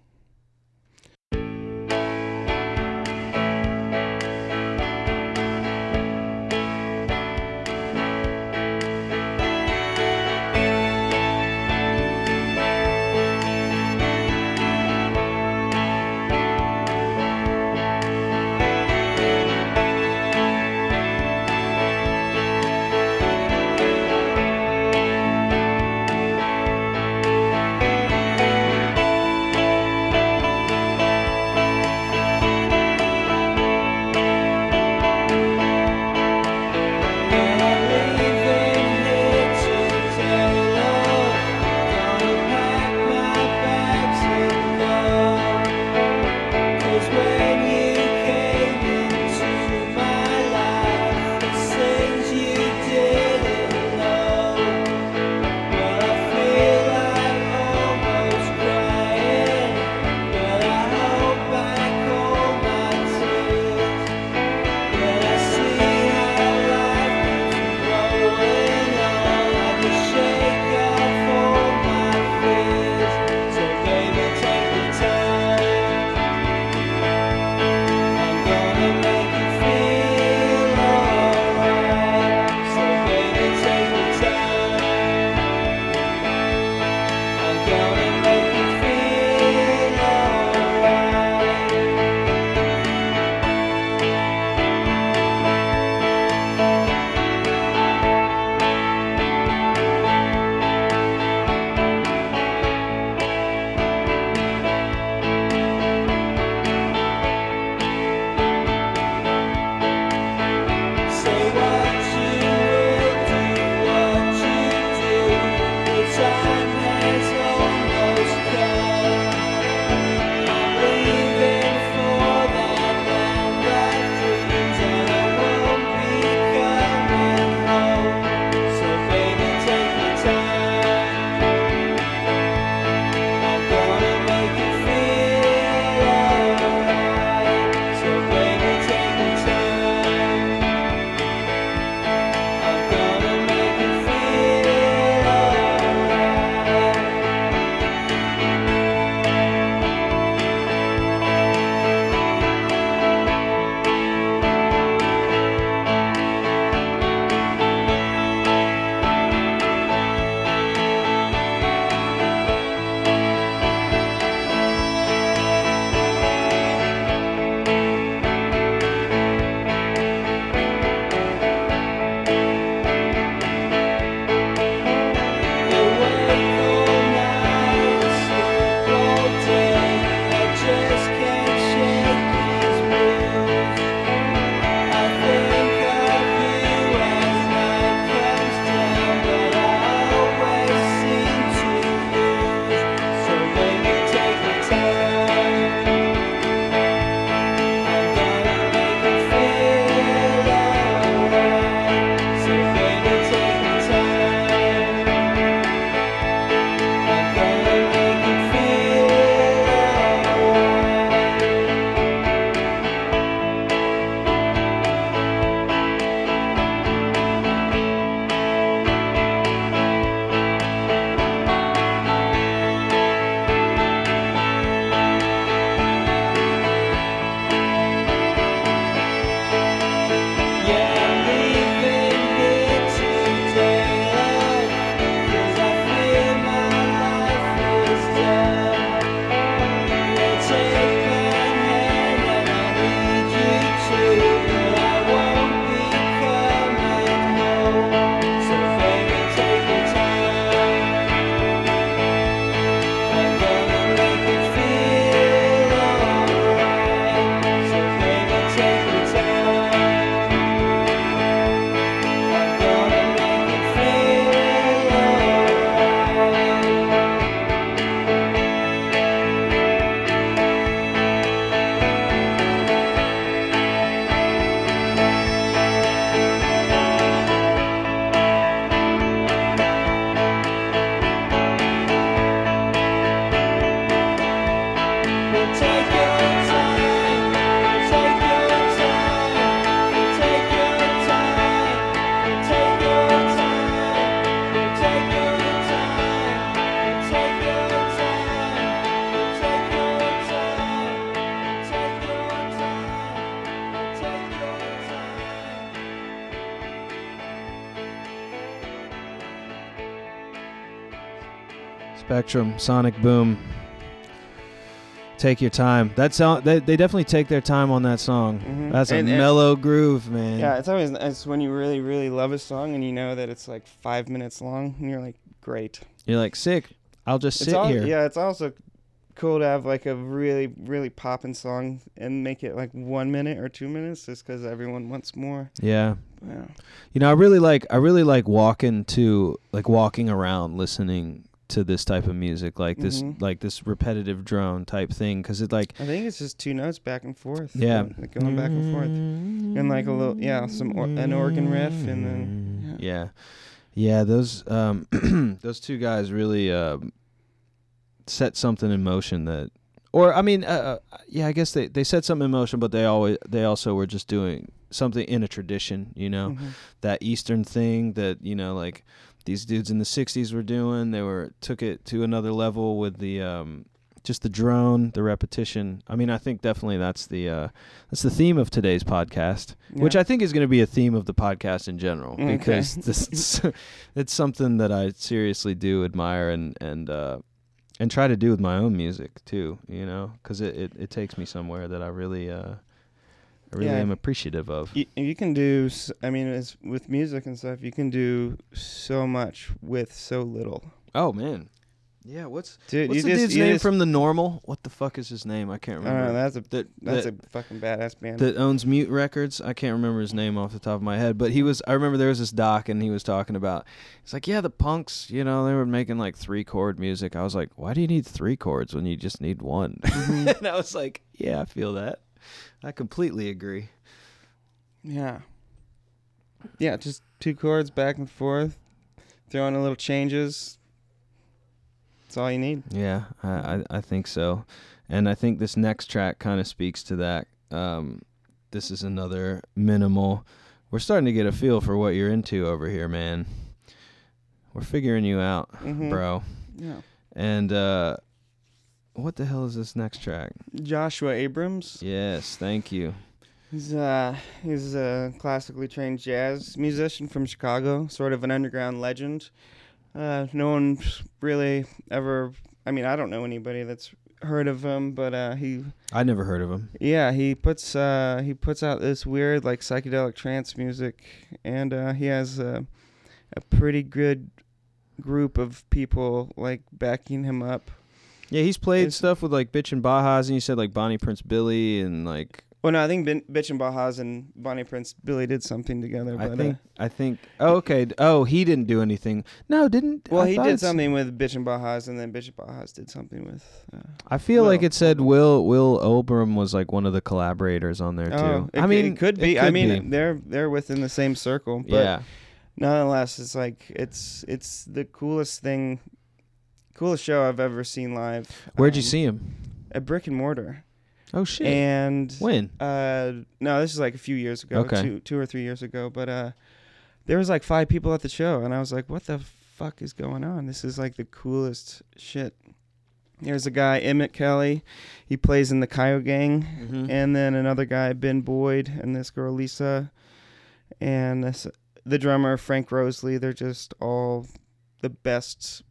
Spectrum, Sonic Boom, Take Your Time. That song, they definitely take their time on that song. Mm-hmm. That's a mellow groove, man. Yeah, it's always nice when you really, really love a song and you know that it's like 5 minutes long and you're like, great. You're like, sick. I'll just sit here. Yeah, it's also cool to have like a really, really poppin' song and make it like 1 minute or 2 minutes just because everyone wants more. Yeah. Yeah. You know, I really like walking around listening to this type of music, like this, mm-hmm. like this repetitive drone type thing, because it like I think it's just two notes back and forth. Yeah, like going back and forth, and like a little an organ riff, and then yeah those those two guys really set something in motion that, or I mean, I guess they set something in motion, but they also were just doing something in a tradition, you know, mm-hmm. that Eastern thing that, you know, like these dudes in the 60s were doing. They took it to another level with the just the drone, the repetition. I mean, I think definitely that's the theme of today's podcast, yeah. which I think is going to be a theme of the podcast in general, because it's something that I seriously do admire and try to do with my own music too, you know, because it takes me somewhere that I really am appreciative of. You can do, I mean, it's with music and stuff, you can do so much with so little. Oh, man. Yeah, what's the dude's name from The Normal? What the fuck is his name? I can't remember. That's a fucking badass band. That owns Mute Records. I can't remember his name off the top of my head, but I remember there was this doc and he was talking about, it's like, yeah, the punks, you know, they were making like 3-chord music. I was like, why do you need 3 chords when you just need one? Mm-hmm. And I was like, yeah, I feel that. I completely agree. Yeah. Yeah, just 2 chords back and forth. Throw in a little changes. That's all you need. Yeah, I think so. And I think this next track kind of speaks to that. This is another minimal. We're starting to get a feel for what you're into over here, man. We're figuring you out, mm-hmm. bro. Yeah. And, what the hell is this next track? Joshua Abrams. Yes, thank you. He's a classically trained jazz musician from Chicago, sort of an underground legend. No one really ever... I mean, I don't know anybody that's heard of him, but he... I never heard of him. Yeah, he puts out this weird, like, psychedelic trance music, and he has a pretty good group of people, like, backing him up. Yeah, he's played stuff with like Bitchin Bajas, and you said like Bonnie Prince Billy and like. Well, no, I think Bitchin Bajas and Bonnie Prince Billy did something together. But I think. Oh, okay. Oh, he didn't do anything. No, didn't. Well, he did something with Bitchin Bajas, and then Bitchin Bajas did something with. I feel like it said Will Oberon was like one of the collaborators on there too. Oh, I mean, it could be. They're within the same circle. But yeah. Nonetheless, it's like it's the coolest thing. Coolest show I've ever seen live. Where'd you see him? At Brick and Mortar. Oh shit! And when? No, this is like a few years ago. Okay. Two or three years ago. But there was like 5 people at the show, and I was like, "What the fuck is going on? This is like the coolest shit." There's a guy, Emmett Kelly. He plays in the Kyo Gang, mm-hmm. and then another guy, Ben Boyd, and this girl Lisa, and the drummer Frank Roseley. They're just all the best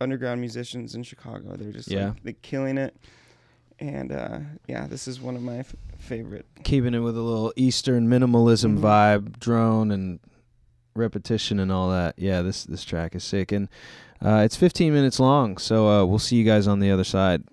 underground musicians in Chicago. They're just like, they're killing it. And this is one of my favorite. Keeping it with a little Eastern minimalism mm-hmm. vibe, drone and repetition and all that. Yeah, this track is sick. And it's 15 minutes long, so we'll see you guys on the other side.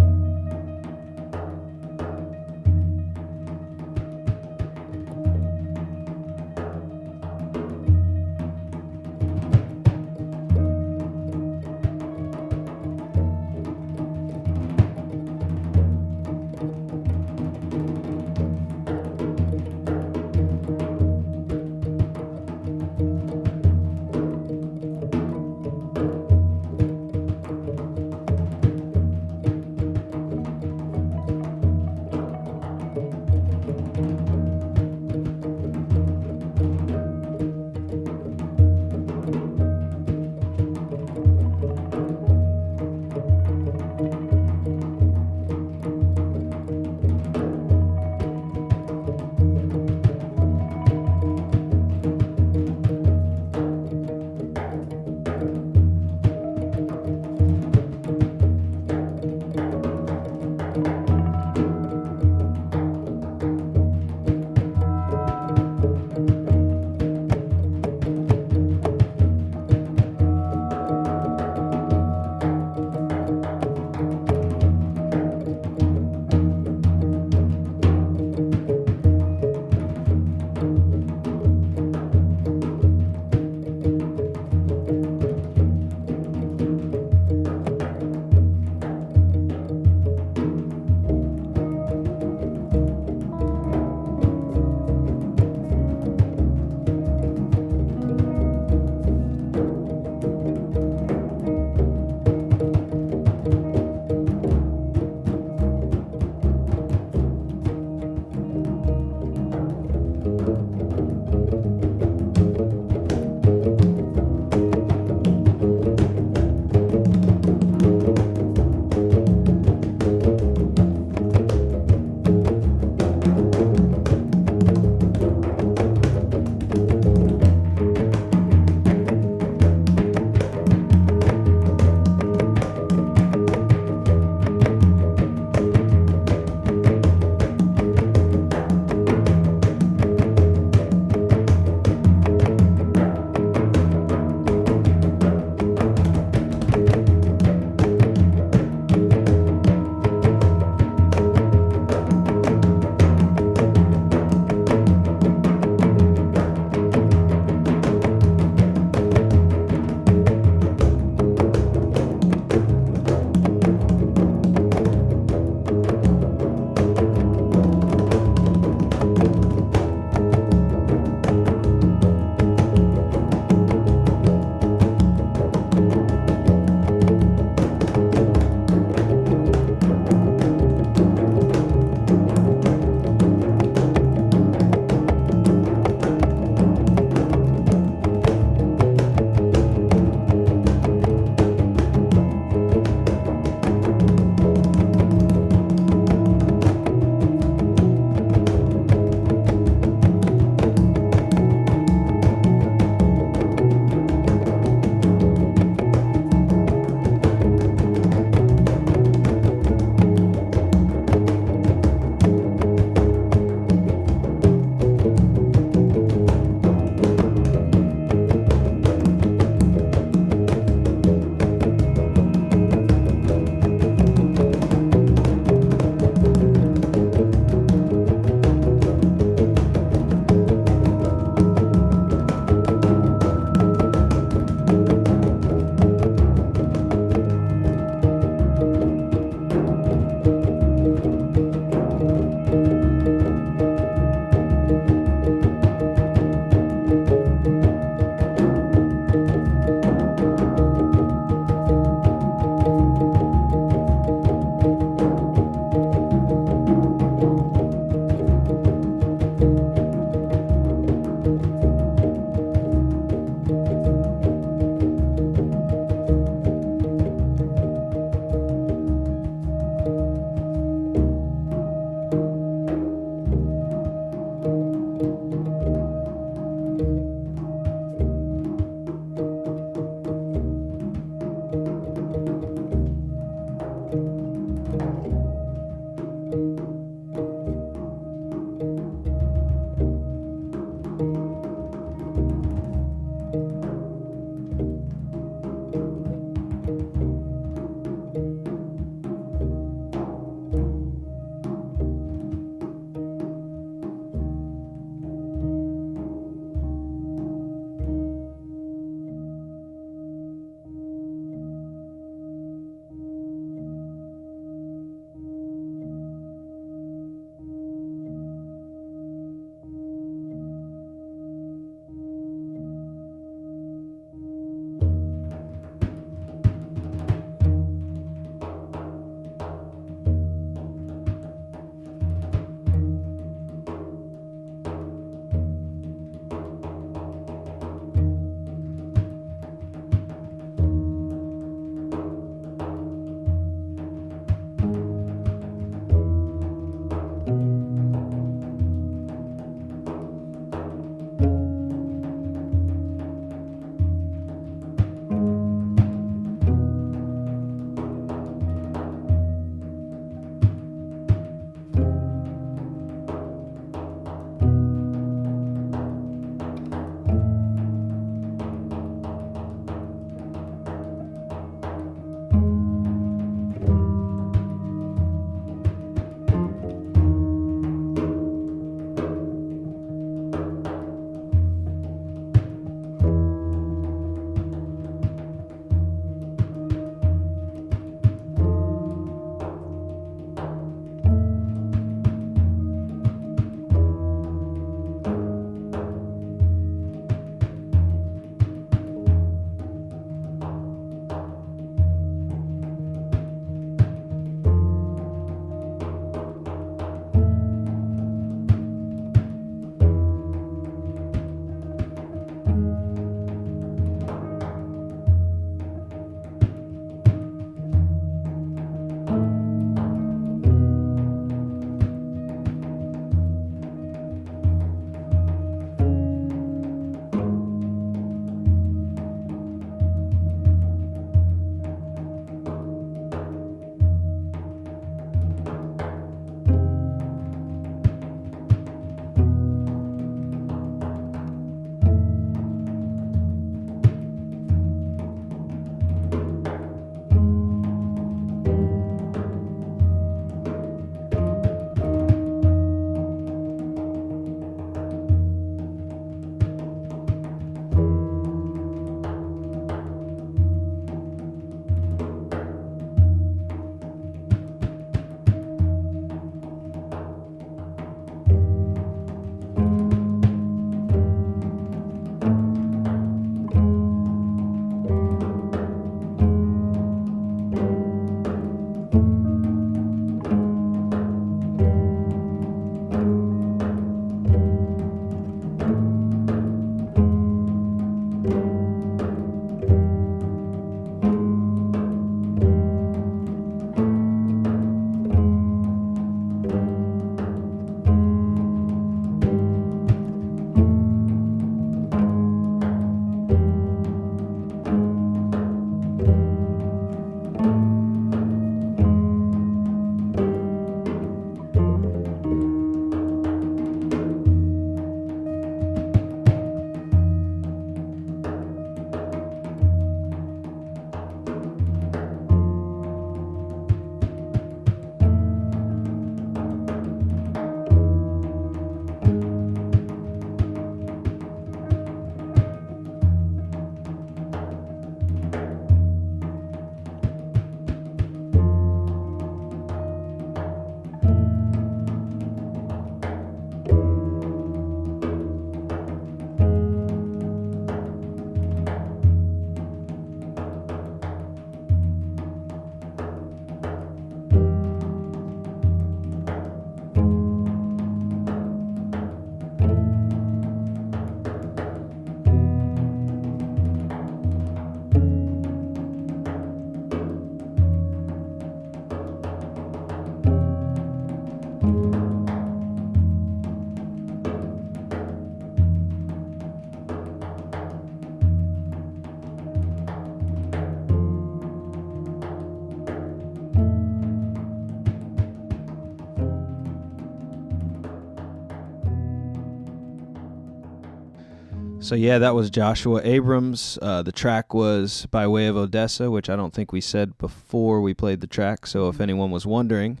So yeah, that was Joshua Abrams. The track was By Way of Odessa, which I don't think we said before we played the track. So if anyone was wondering,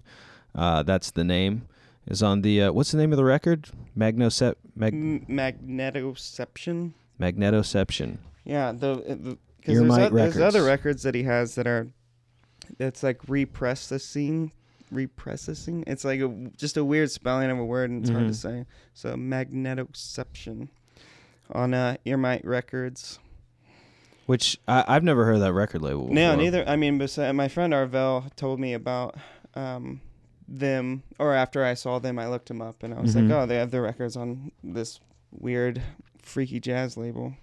that's the name. Is on the what's the name of the record? Magnetoception. Magnetoception. Yeah, the because there's other records that he has that are that's like repressing. It's like just a weird spelling of a word, and it's hard to say. So Magnetoception on Earmite Records, which I've never heard of that record label before. No, neither. I mean, my friend Arvell told me about them, or after I saw them, I looked them up, and I was like, oh, they have their records on this weird, freaky jazz label.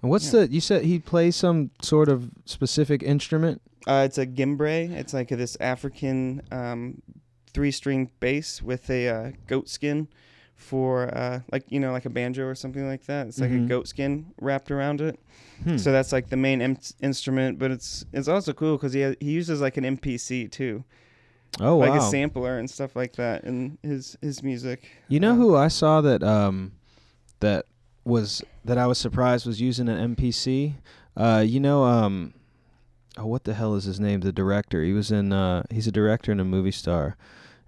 And what's the, you said he plays some sort of specific instrument? It's a gimbray. It's like this African three-string bass with a goat skin for like a banjo or something like that. It's like a goat skin wrapped around it. So that's like the main instrument, but it's also cool because he uses like an MPC too. Oh, like a sampler and stuff like that in his music. You know who I saw that I was surprised was using an MPC? What the hell is his name? The director. He was in he's a director and a movie star,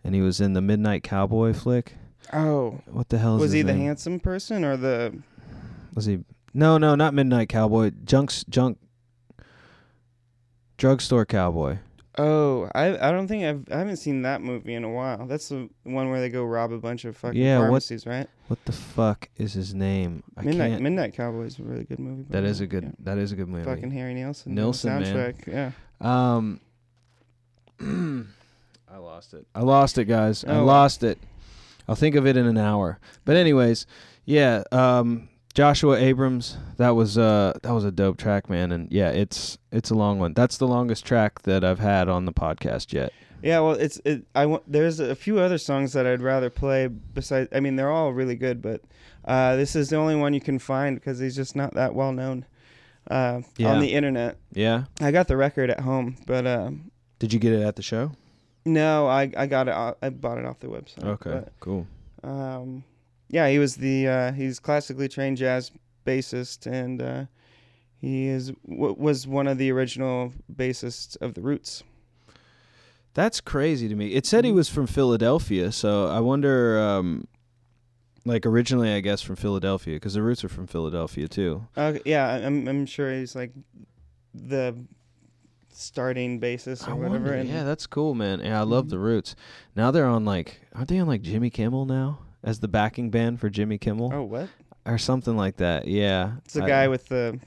and he was in the Midnight Cowboy flick. Oh, what the hell is was he name? The handsome person or the? Was he? No, not Midnight Cowboy. Drugstore Cowboy. Oh, I don't think I haven't seen that movie in a while. That's the one where they go rob a bunch of fucking pharmacies, right? What the fuck is his name? Midnight Cowboy is a really good movie. That is a good movie. Fucking Harry Nilsson soundtrack, man. Yeah. I lost it, guys. Oh. I lost it. I'll think of it in an hour. But anyways, yeah, Joshua Abrams, that was a dope track, man, and yeah, it's a long one. That's the longest track that I've had on the podcast yet. Yeah, well, there's a few other songs that I'd rather play besides. I mean, they're all really good, but this is the only one you can find because he's just not that well known on the internet. Yeah, I got the record at home, but did you get it at the show? No, I got it. I bought it off the website. Okay, cool. Yeah, he was he's classically trained jazz bassist, and he was one of the original bassists of the Roots. That's crazy to me. It said he was from Philadelphia, so I wonder. Originally, I guess from Philadelphia, because the Roots are from Philadelphia too. Yeah, I'm sure he's like the starting bassist or whatever. Wonder, yeah, that's cool, man. Yeah, I love the Roots. Now they're on aren't they on Jimmy Kimmel now as the backing band for Jimmy Kimmel? Oh, what? Or something like that. Yeah, it's a guy with the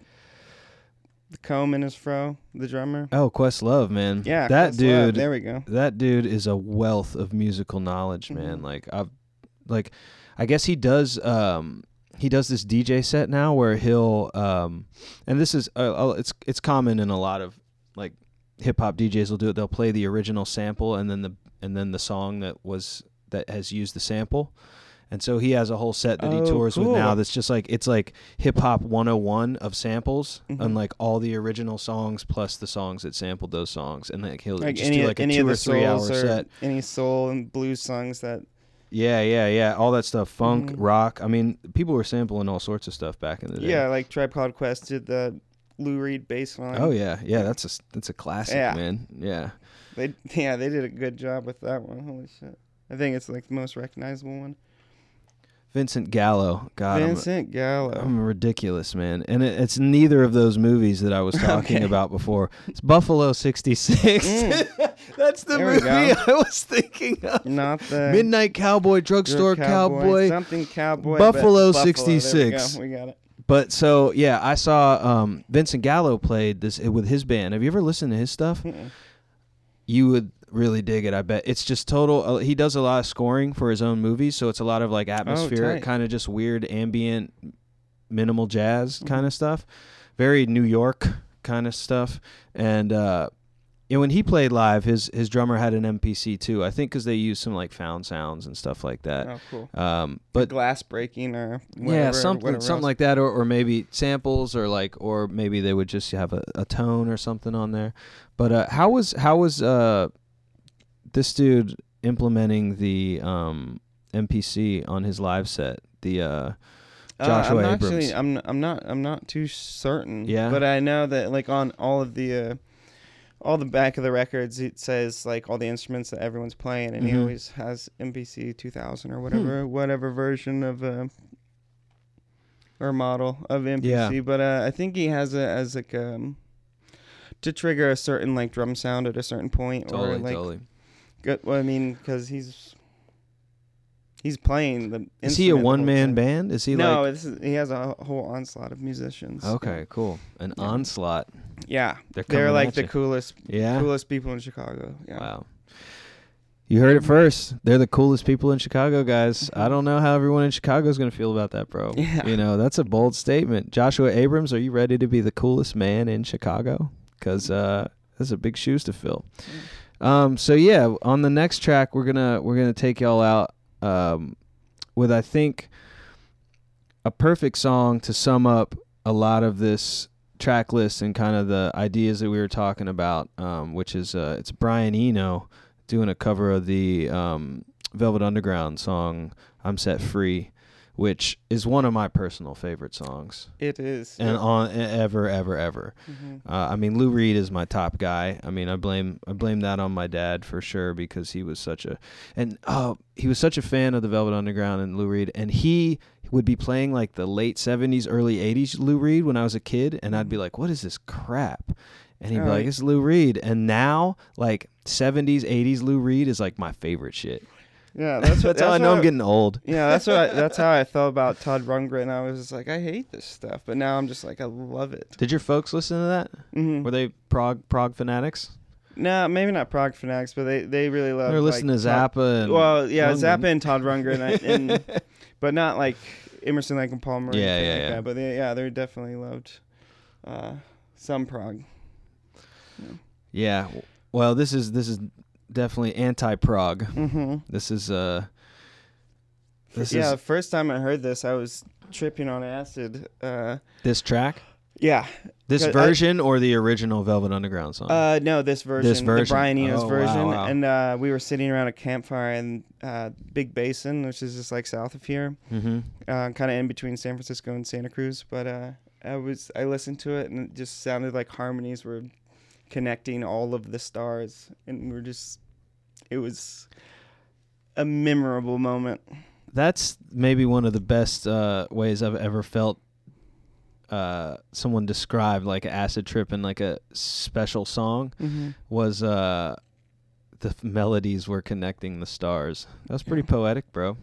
comb in his fro, the drummer. Oh, Questlove, man. Yeah, that Questlove, dude. There we go. That dude is a wealth of musical knowledge, man. I guess he does. He does this DJ set now where he'll and this is it's common in a lot of hip hop DJs will do it. They'll play the original sample and then the song that has used the sample. And so he has a whole set that he tours with now that's just it's hip hop 101 of samples and all the original songs plus the songs that sampled those songs. And he'll just do a 2 or 3 hour set. Any soul and blues songs that. Yeah. All that stuff. Funk, rock. I mean, people were sampling all sorts of stuff back in the day. Yeah, like Tribe Called Quest did the Lou Reed bass line. Oh yeah, that's a classic, man. Yeah, they did a good job with that one. Holy shit! I think it's the most recognizable one. Vincent Gallo, God, I'm ridiculous, man. And it's neither of those movies that I was talking about before. It's Buffalo '66. That's the movie I was thinking of. Not the Midnight Cowboy, Drugstore Cowboy, something Cowboy, Buffalo '66. We got it. But so, yeah, I saw Vincent Gallo played this with his band. Have you ever listened to his stuff? Mm-mm. You would really dig it, I bet. It's just total. He does a lot of scoring for his own movies, so it's a lot of atmospheric, kind of just weird ambient, minimal jazz kind of stuff. Very New York kind of stuff. And when he played live, his drummer had an MPC too, I think because they used some found sounds and stuff like that. Oh, cool. But glass breaking or whatever, something like that, or maybe samples or maybe they would just have a tone or something on there. But how was this dude implementing the MPC on his live set? The Joshua Abrams. I'm not too certain. Yeah. But I know that like on all the back of the records, it says like all the instruments that everyone's playing, and he always has MPC 2000 or whatever version of or model of MPC. Yeah. But I think he has it as like to trigger a certain like drum sound at a certain point. Totally, or like, totally. Good. Well, I mean, because he's playing the instrument. Is he a one-man band? Is he no, like... he has a whole onslaught of musicians. Okay, so. Cool. An onslaught. Yeah. They're like the coolest people in Chicago. Yeah. Wow. You heard it first. They're the coolest people in Chicago, guys. I don't know how everyone in Chicago is going to feel about that, bro. Yeah. You know, that's a bold statement. Joshua Abrams, are you ready to be the coolest man in Chicago? Because that's a big shoes to fill. So, yeah, on the next track, we're gonna take y'all out. With I think a perfect song to sum up a lot of this track list and kind of the ideas that we were talking about, which is it's Brian Eno doing a cover of the Velvet Underground song "I'm Set Free," which is one of my personal favorite songs. It is, and on ever. Mm-hmm. I mean, Lou Reed is my top guy. I mean, I blame that on my dad for sure, because he was such a fan of the Velvet Underground and Lou Reed, and he would be playing like the late 70s, early 80s Lou Reed when I was a kid, and I'd be like, "What is this crap?" And he'd be like, "It's Lou Reed," and now like 70s, 80s Lou Reed is like my favorite shit. Yeah, that's how I know I'm getting old. Yeah, that's how I felt about Todd Rundgren. I was just like, I hate this stuff, but now I'm just like, I love it. Did your folks listen to that? Mm-hmm. Were they prog fanatics? No, maybe not prog fanatics, but they really loved. They're listening to Zappa. Zappa and Todd Rundgren, but not like Emerson, Lake and Palmer. Yeah. But they definitely loved some prog. Yeah. Well, this is. Definitely anti-prog. Mm-hmm. This is the first time I heard this, I was tripping on acid. This track? Yeah. This version or the original Velvet Underground song? No, this version. The Brian Eno's version. Wow. And we were sitting around a campfire in Big Basin, which is just like south of here, kind of in between San Francisco and Santa Cruz. But I listened to it, and it just sounded like harmonies were connecting all of the stars, and it was a memorable moment. That's maybe one of the best ways I've ever felt someone described like an acid trip and like a special song was the melodies were connecting the stars. That's pretty poetic, bro.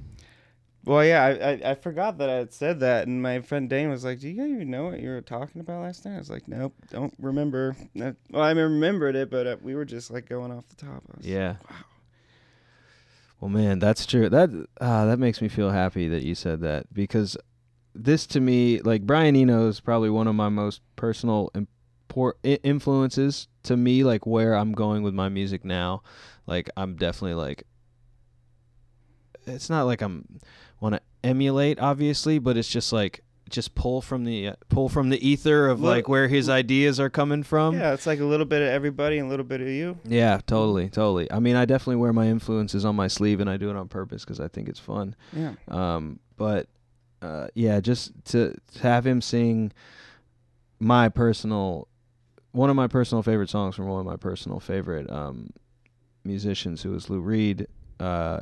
Well, yeah, I forgot that I had said that, and my friend Dane was like, "Do you even know what you were talking about last night?" I was like, "Nope, don't remember." Well, I remembered it, but we were just like going off the top. Like, wow. Well, man, that's true. That makes me feel happy that you said that, because this to me, like Brian Eno is probably one of my most personal influences to me, like where I'm going with my music now. Like I'm definitely like. It's not like I'm want to emulate, obviously, but it's just like pull from the ether of like where his ideas are coming from. Yeah, it's like a little bit of everybody and a little bit of you. Yeah, totally. I mean, I definitely wear my influences on my sleeve, and I do it on purpose because I think it's fun. Yeah. Just to have him sing one of my personal favorite songs from one of my personal favorite musicians, who was Lou Reed.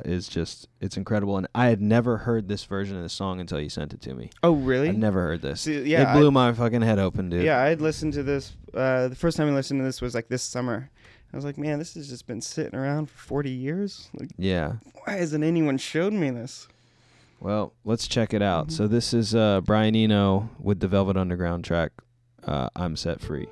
Is just, it's incredible. And I had never heard this version of the song until you sent it to me. Oh, really? I never heard this. See, it blew my fucking head open, dude. Yeah, I had listened to this. The first time I listened to this was like this summer. I was like, man, this has just been sitting around for 40 years. Like, yeah. Why hasn't anyone showed me this? Well, let's check it out. Mm-hmm. So this is Brian Eno with the Velvet Underground track, I'm Set Free.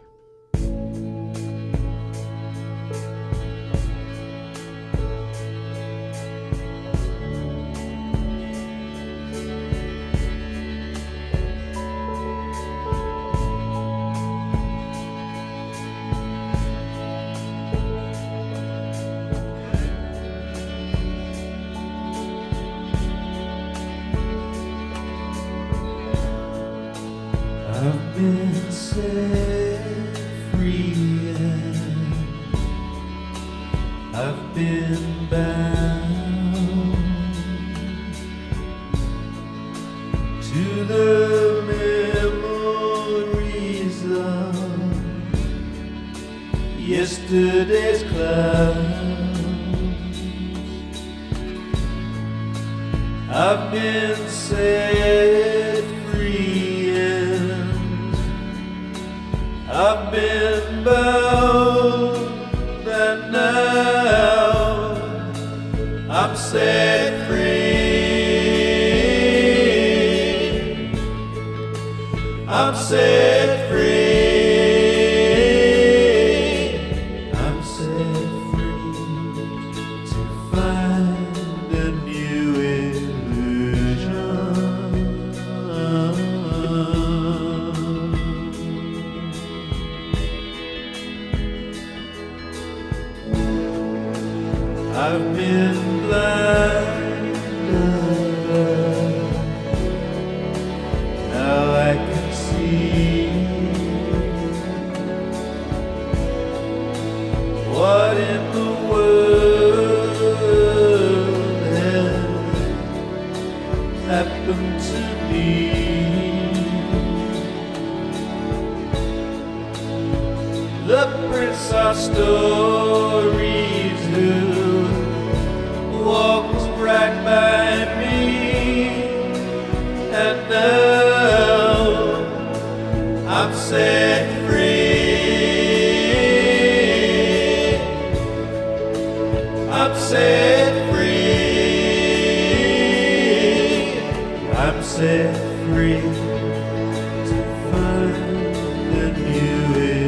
To to the memories of yesterday's clouds. I've been set free and I've been bound, and now I'm set free. I'm set free. I'm set free to find a new illusion. I've been blind. Our stories who walked right by me, and now I'm set free. I'm set free. I'm set free to find a new illusion.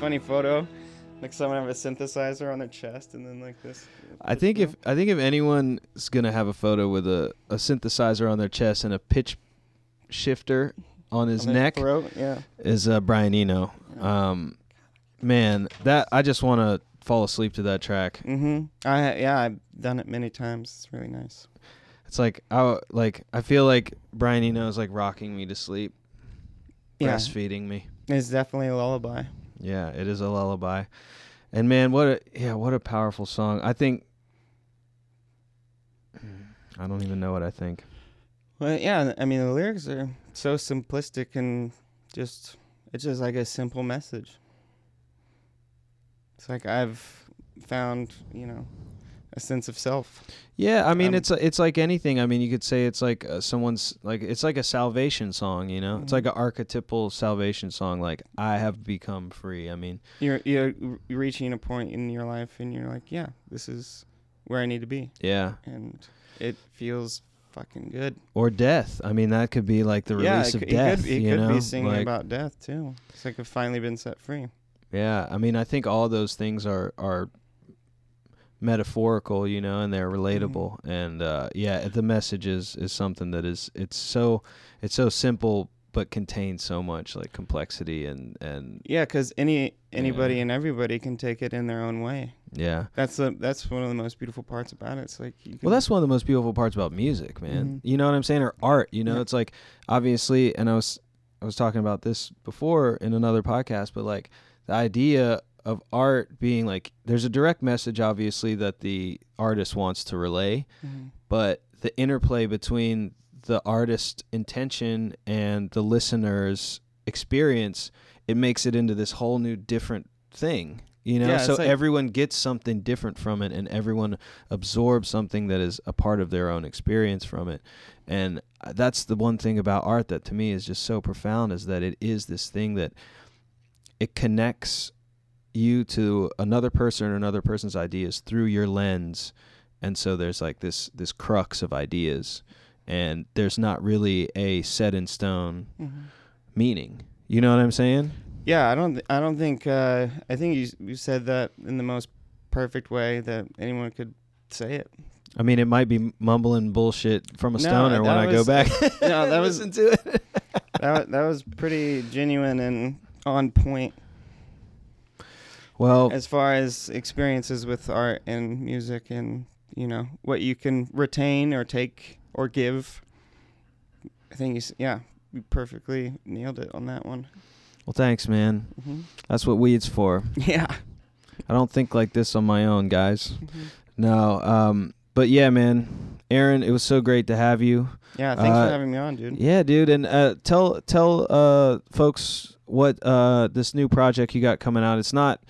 Funny photo, like someone have a synthesizer on their chest and then like this. I think if anyone's gonna have a photo with a synthesizer on their chest and a pitch shifter on his neck, throat, yeah, is Brian Eno. Man, that I just want to fall asleep to that track. Mm-hmm. I've done it many times. It's really nice. It's like I feel like Brian Eno is like rocking me to sleep, breastfeeding me. It's definitely a lullaby. Yeah, it is a lullaby. And man, what a powerful song. I don't even know what I think. Well, yeah, I mean, the lyrics are so simplistic and just, it's just like a simple message. It's like I've found, you know, a sense of self. Yeah, I mean, it's like anything. I mean, you could say it's like someone's, like, it's like a salvation song, you know? Mm-hmm. It's like an archetypal salvation song, like, I have become free. I mean, you're reaching a point in your life and you're like, yeah, this is where I need to be. Yeah. And it feels fucking good. Or death. I mean, that could be like the release of death. It could be singing like, about death too. It's like I've finally been set free. Yeah, I mean, I think all those things are metaphorical, you know, and they're relatable. Mm-hmm. And yeah, the message is something that is it's so simple but contains so much like complexity and yeah, because anybody and everybody can take it in their own way. Yeah, that's one of the most beautiful parts about it. It's like that's one of the most beautiful parts about music, man. Mm-hmm. You know what I'm saying? Or art, you know? Yeah. It's like obviously, and I was talking about this before in another podcast, but like the idea of art being like there's a direct message obviously that the artist wants to relay, mm-hmm. but the interplay between the artist's intention and the listener's experience, it makes it into this whole new different thing, you know? Yeah, so like, everyone gets something different from it and everyone absorbs something that is a part of their own experience from it. And that's the one thing about art that to me is just so profound, is that it is this thing that it connects you to another person or another person's ideas through your lens. And so there's like this crux of ideas and there's not really a set in stone mm-hmm. meaning. You know what I'm saying? Yeah, I don't think I think you said that in the most perfect way that anyone could say it. I mean, it might be mumbling bullshit from a stoner when I go back. No, that was listen to it. that was pretty genuine and on point. Well, as far as experiences with art and music and, you know, what you can retain or take or give, I think you perfectly nailed it on that one. Well, thanks, man. Mm-hmm. That's what weed's for. Yeah. I don't think like this on my own, guys. Mm-hmm. No, but yeah, man, Aaron, it was so great to have you. Yeah, thanks for having me on, dude. Yeah, dude, and tell folks what this new project you got coming out. It's not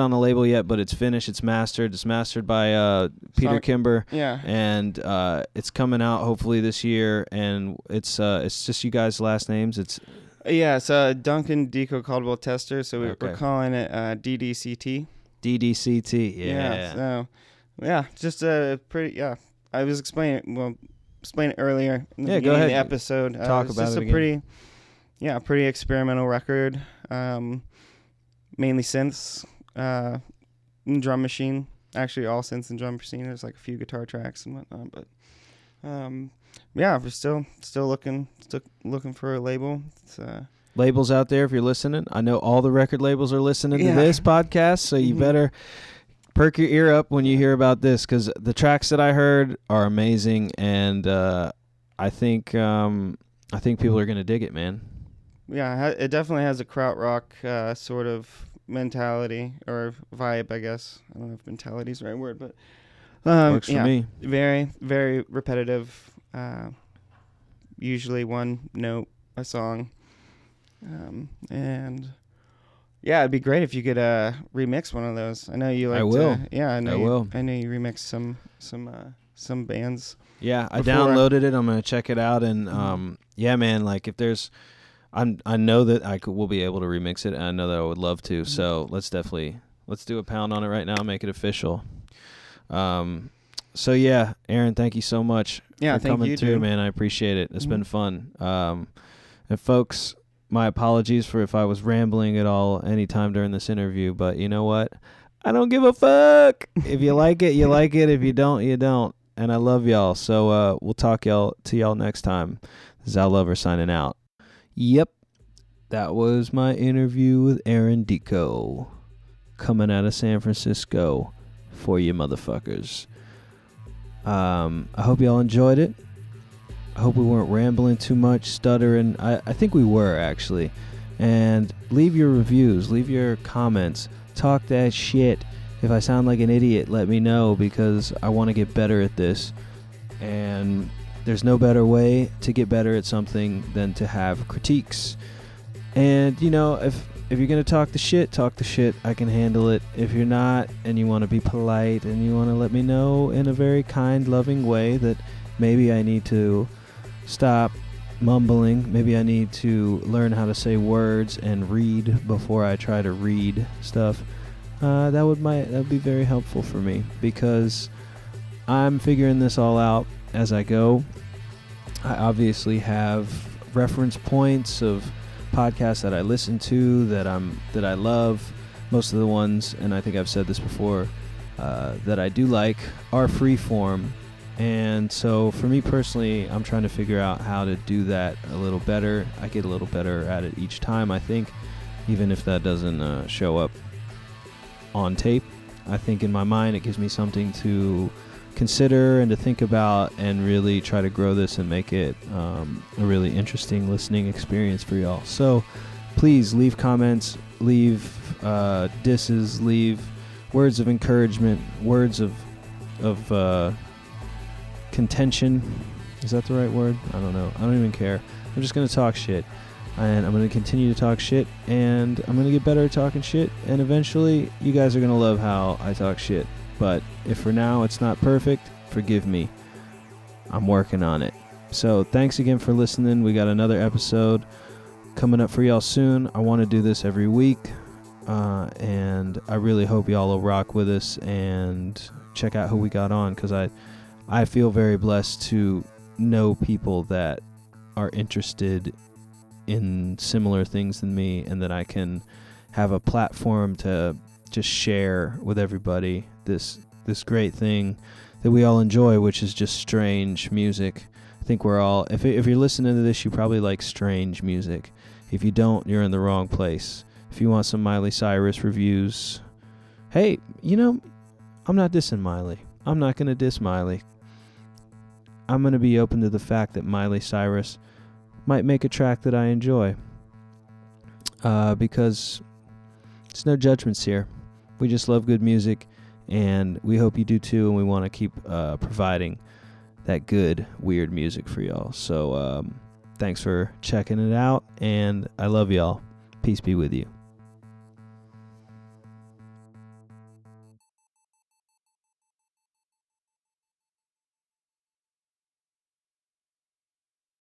on a label yet, but it's finished. It's mastered. It's mastered by Peter Kimber. Yeah. And it's coming out hopefully this year. And it's just you guys' last names. It's so Duncan Diko Caldwell Tester. So we're calling it DDCT. DDCT. Yeah. So yeah, just a pretty I was explaining it earlier in the beginning of the episode. Talk about it again. Pretty experimental record. Mainly synths. Drum machine. Actually, all synths and drum machine. There's like a few guitar tracks and whatnot, but we're still looking for a label. It's, labels out there, if you're listening, I know all the record labels are listening to this podcast, so you better perk your ear up when you hear about this, because the tracks that I heard are amazing, and I think people are gonna dig it, man. Yeah, it definitely has a krautrock sort of mentality or vibe, I guess. I don't know if mentality is the right word, but works for me. Very, very repetitive. Usually one note a song, and yeah, it'd be great if you could remix one of those. I know you like. I will. I know you remixed some bands. Yeah, I downloaded it. I'm gonna check it out, and man, like if there's. I know that we'll be able to remix it, and I know that I would love to. So let's do a pound on it right now and make it official. So yeah, Aaron, thank you so much for coming through, dude. Man. I appreciate it. It's been fun. And folks, my apologies for if I was rambling at all any time during this interview, but you know what? I don't give a fuck. If you like it, you like it. If you don't, you don't. And I love y'all. So we'll talk to y'all next time. This is Al Lover signing out. Yep, that was my interview with Aaron Diko, coming out of San Francisco for you motherfuckers. I hope y'all enjoyed it. I hope we weren't rambling too much, stuttering. I think we were, actually. And leave your reviews, leave your comments, talk that shit. If I sound like an idiot, let me know, because I want to get better at this. And There's no better way to get better at something than to have critiques. And, you know, if you're going to talk the shit, talk the shit. I can handle it. If you're not, and you want to be polite, and you want to let me know in a very kind, loving way that maybe I need to stop mumbling, maybe I need to learn how to say words and read before I try to read stuff, that would be very helpful for me, because I'm figuring this all out as I go. I obviously have reference points of podcasts that I listen to, that I love. Most of the ones, and I think I've said this before, that I do like are free form. And so for me personally, I'm trying to figure out how to do that a little better. I get a little better at it each time, I think, even if that doesn't show up on tape. I think in my mind it gives me something to consider and to think about, and really try to grow this and make it a really interesting listening experience for y'all. So please leave comments, leave disses, leave words of encouragement, words of contention. Is that the right word? I don't know. I don't even care. I'm just going to talk shit, and I'm going to continue to talk shit, and I'm going to get better at talking shit, and eventually you guys are going to love how I talk shit. But if for now it's not perfect, forgive me. I'm working on it. So thanks again for listening. We got another episode coming up for y'all soon. I want to do this every week, and I really hope y'all will rock with us and check out who we got on, because I feel very blessed to know people that are interested in similar things than me, and that I can have a platform to just share with everybody this great thing that we all enjoy, which is just strange music. I think we're all, if you're listening to this, you probably like strange music. If you don't, you're in the wrong place. If you want some Miley Cyrus reviews, hey, you know, I'm not dissing Miley. I'm not going to diss Miley. I'm going to be open to the fact that Miley Cyrus might make a track that I enjoy, because it's no judgments here. We just love good music, and we hope you do too, and we want to keep providing that good, weird music for y'all. So thanks for checking it out, and I love y'all. Peace be with you.